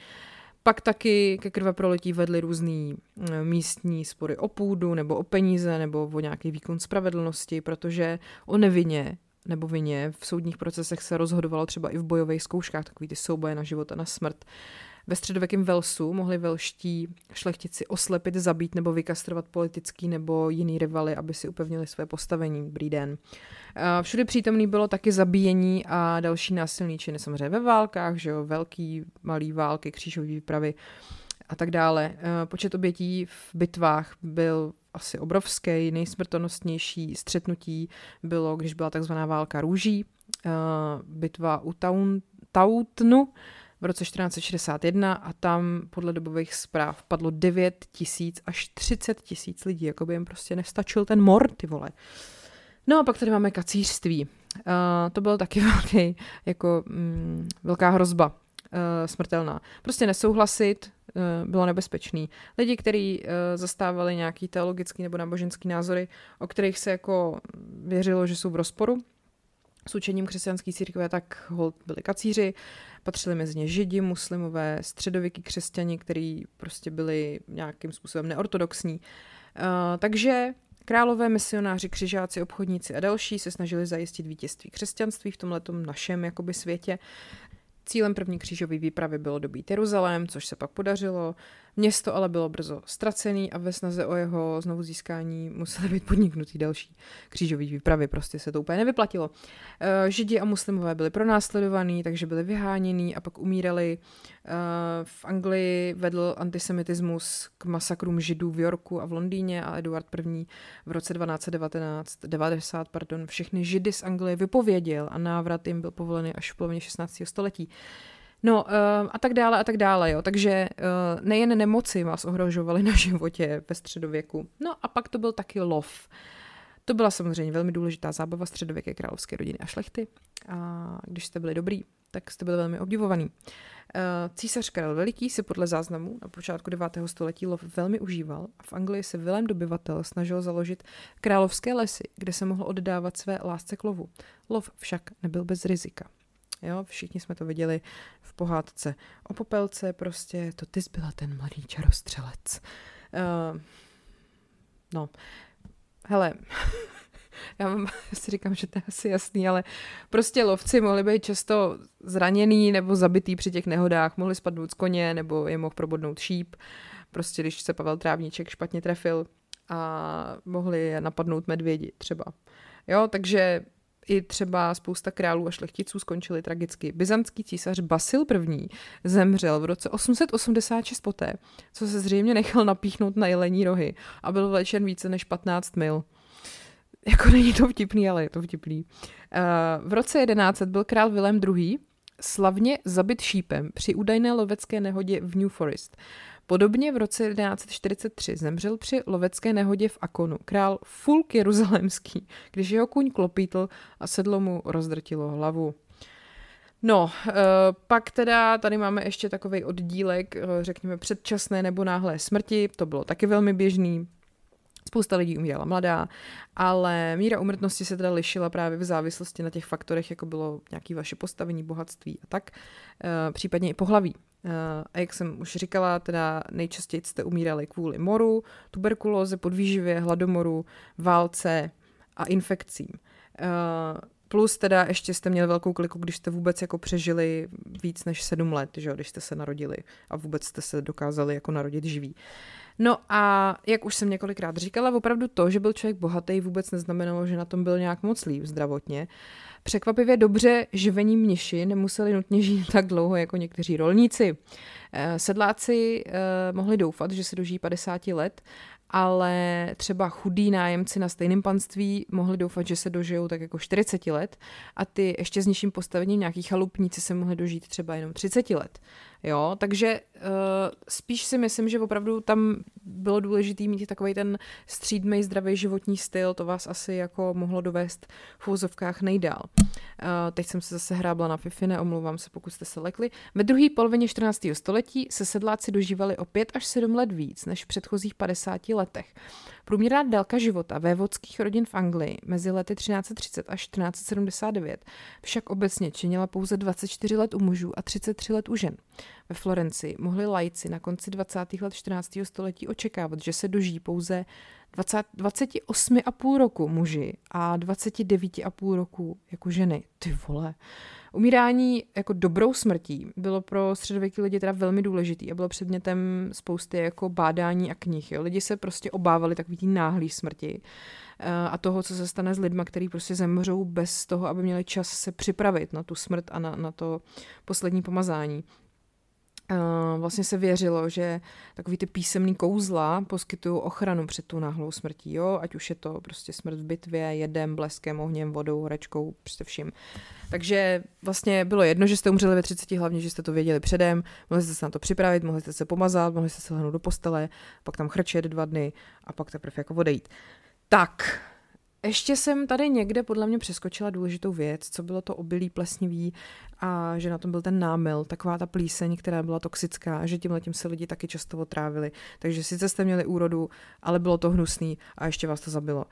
Pak taky ke krveprolití vedly různý místní spory o půdu nebo o peníze nebo o nějaký výkon spravedlnosti, protože o nevině nebo vině v soudních procesech se rozhodovalo třeba i v bojových zkouškách, takový ty souboje na život a na smrt. Ve středověkém Velsu mohli velští šlechtici oslepit, zabít nebo vykastrovat politický nebo jiný rivaly, aby si upevnili své postavení. Brý den. Všude přítomný bylo taky zabíjení a další násilní činy, samozřejmě ve válkách, že jo, velký, malý války, křížové výpravy a tak dále. Počet obětí v bitvách byl asi obrovský, nejsmrtonosnější střetnutí bylo, když byla takzvaná válka růží, bitva u Taun, Tautnu v roce čtrnáct šedesát jedna a tam podle dobových zpráv padlo devět tisíc až třicet tisíc lidí, jako by jim prostě nestačil ten mor, ty vole. No a pak tady máme kacířství. To byl taky velký, jako mm, velká hrozba. Smrtelná. Prostě nesouhlasit bylo nebezpečný. Lidi, kteří zastávali nějaký teologický nebo náboženský názory, o kterých se jako věřilo, že jsou v rozporu s učením křesťanské církve, tak holt byli kacíři, patřili mezi ně židi, muslimové, středověký křesťani, kteří prostě byli nějakým způsobem neortodoxní. Takže králové, misionáři, křižáci, obchodníci a další se snažili zajistit vítězství křesťanství v tomhletom našem jakoby světě. Cílem první křížové výpravy bylo dobít Jeruzalém, což se pak podařilo. Město ale bylo brzo ztracený a ve snaze o jeho znovu získání musely být podniknutý další křížový výpravy. Prostě se to úplně nevyplatilo. Židi a muslimové byli pronásledovaní, takže byli vyhánění a pak umírali. V Anglii vedl antisemitismus k masakrům Židů v Yorku a v Londýně a Eduard První v roce dvanáct devadesát pardon, všechny Židy z Anglie vypověděl a návrat jim byl povolený až v polovině šestnáctého století. No a tak dále a tak dále, jo. Takže nejen nemoci vás ohrožovaly na životě ve středověku. No a pak to byl taky lov. To byla samozřejmě velmi důležitá zábava středověké královské rodiny a šlechty. A když jste byli dobrý, tak jste byli velmi obdivovaný. Císař Karel Veliký si podle záznamů na počátku devátého století lov velmi užíval a v Anglii se Vilém dobyvatel snažil založit královské lesy, kde se mohl oddávat své lásce k lovu. Lov však nebyl bez rizika. Jo, všichni jsme to viděli v pohádce o Popelce, prostě to ty zbyla ten mladý čarostřelec. Uh, no, hele, já, mám, já si říkám, že to je asi jasný, ale prostě lovci mohli být často zraněný nebo zabitý při těch nehodách, mohli spadnout z koně nebo je mohl probodnout šíp, prostě když se Pavel Trávníček špatně trefil a mohli napadnout medvědi třeba. Jo, takže i třeba spousta králů a šlechticů skončili tragicky. Byzantský císař Basil První zemřel v roce osm set osmdesát šest poté, co se zřejmě nechal napíchnout na jelení rohy a byl vlečen více než patnáct mil. Jako není to vtipný, ale je to vtipný. V roce tisíc sto byl král Vilém Druhý slavně zabit šípem při údajné lovecké nehodě v New Forest. Podobně v roce tisíc devět set čtyřicet tři zemřel při lovecké nehodě v Akonu král Fulk Jeruzalémský, když jeho kůň klopítl a sedlo mu rozdrtilo hlavu. No, pak teda tady máme ještě takovej oddílek, řekněme předčasné nebo náhlé smrti, to bylo taky velmi běžný. Spousta lidí umírala mladá, ale míra úmrtnosti se teda lišila právě v závislosti na těch faktorech, jako bylo nějaké vaše postavení, bohatství a tak, případně i pohlaví. A jak jsem už říkala, teda nejčastěji jste umírali kvůli moru, tuberkulóze, podvýživě, hladomoru, válce a infekcím. Plus teda ještě jste měli velkou kliku, když jste vůbec jako přežili víc než sedm let, že jo, když jste se narodili a vůbec jste se dokázali jako narodit živí. No a jak už jsem několikrát říkala, opravdu to, že byl člověk bohatý, vůbec neznamenalo, že na tom byl nějak moc líp zdravotně. Překvapivě dobře živení mniši nemuseli nutně žít tak dlouho jako někteří rolníci. Sedláci mohli doufat, že se dožijí padesáti let, ale třeba chudí nájemci na stejném panství mohli doufat, že se dožijou tak jako čtyřicet let a ty ještě s nižším postavením nějaký chalupníci se mohli dožít třeba jenom třicet let. Jo, takže uh, spíš si myslím, že opravdu tam bylo důležité mít takový ten střídmej zdravý životní styl, to vás asi jako mohlo dovést v úzovkách nejdál. Uh, teď jsem se zase hrábla na fifine, omlouvám se, pokud jste se lekli. Ve druhé polovině čtrnáctého století se sedláci dožívali o pět až sedm let víc než v předchozích padesáti letech. Průměrná délka života vévodských rodin v Anglii mezi lety třináct třicet až čtrnáct sedmdesát devět však obecně činila pouze dvacet čtyři let u mužů a třicet tři let u žen. Ve Florenci mohli laici na konci dvacátých let čtrnáctého století očekávat, že se dožijí pouze dvacet, dvacet osm a půl roku muži a dvacet devět a půl roku jako ženy. Ty vole. Umírání jako dobrou smrtí bylo pro středověké lidi teda velmi důležitý a bylo předmětem spousty jako bádání a knih. Jo. Lidi se prostě obávali takový tí náhlý smrti a toho, co se stane s lidma, který prostě zemřou bez toho, aby měli čas se připravit na tu smrt a na, na to poslední pomazání. Vlastně se věřilo, že takový ty písemný kouzla poskytují ochranu před tu náhlou smrtí, jo? Ať už je to prostě smrt v bitvě, jedem, bleskem, ohněm, vodou, hračkou, prostě vším. Takže vlastně bylo jedno, že jste umřeli ve třiceti, hlavně, že jste to věděli předem, mohli jste se na to připravit, mohli jste se pomazat, mohli jste se lehnout do postele, pak tam chrčet dva dny a pak teprve jako odejít. Tak, ještě jsem tady někde podle mě přeskočila důležitou věc, co bylo to obilí plesnivý a že na tom byl ten námil, taková ta plíseň, která byla toxická a že tímhletím se lidi taky často otrávili. Takže sice jste měli úrodu, ale bylo to hnusný a ještě vás to zabilo.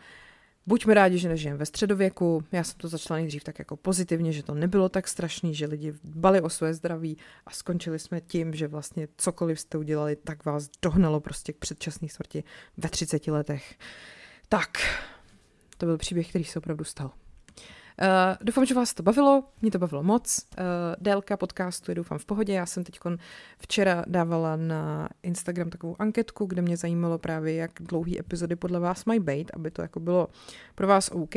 Buďme rádi, že nežijeme ve středověku, já jsem to začala nejdřív tak jako pozitivně, že to nebylo tak strašný, že lidi dbali o své zdraví a skončili jsme tím, že vlastně cokoliv jste udělali, tak vás dohnalo prostě k předčasné smrti ve třiceti letech. Tak. To byl příběh, který se opravdu stal. Uh, doufám, že vás to bavilo, mě to bavilo moc. Uh, délka podcastu je doufám v pohodě. Já jsem teďkon včera dávala na Instagram takovou anketku, kde mě zajímalo právě, jak dlouhý epizody podle vás mají být, aby to jako bylo pro vás OK.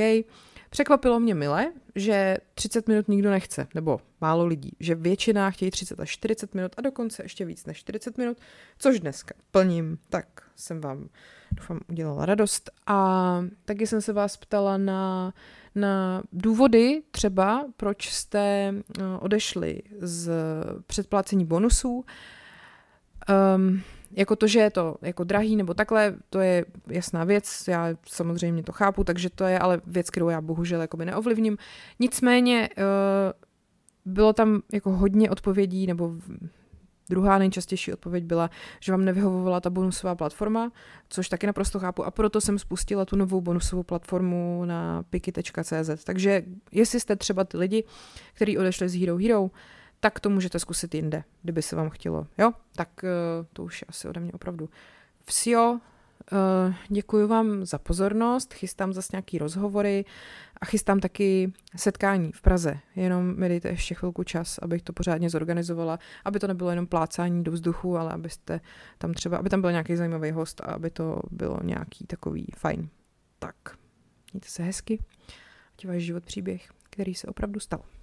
Překvapilo mě mile, že třicet minut nikdo nechce, nebo málo lidí, že většina chtějí třicet až čtyřicet minut a dokonce ještě víc než čtyřicet minut, což dneska plním, tak jsem vám, doufám, udělala radost. A taky jsem se vás ptala na, na důvody třeba, proč jste odešli z předplácení bonusů. Um, Jako to, že je to jako drahý nebo takhle, to je jasná věc, já samozřejmě to chápu, takže to je ale věc, kterou já bohužel jakoby neovlivním. Nicméně bylo tam jako hodně odpovědí, nebo druhá nejčastější odpověď byla, že vám nevyhovovala ta bonusová platforma, což taky naprosto chápu a proto jsem spustila tu novou bonusovou platformu na piky tečka cé zet. Takže jestli jste třeba ty lidi, kteří odešli z Hero Hero, tak to můžete zkusit jinde, kdyby se vám chtělo. Jo, tak to už je asi ode mě opravdu vsio. Děkuji vám za pozornost, chystám zase nějaký rozhovory a chystám taky setkání v Praze. Jenom mi dejte ještě chvilku čas, abych to pořádně zorganizovala, aby to nebylo jenom plácání do vzduchu, ale abyste tam třeba, aby tam byl nějaký zajímavý host a aby to bylo nějaký takový fajn. Tak, mějte se hezky, ať váš život příběh, který se opravdu stal.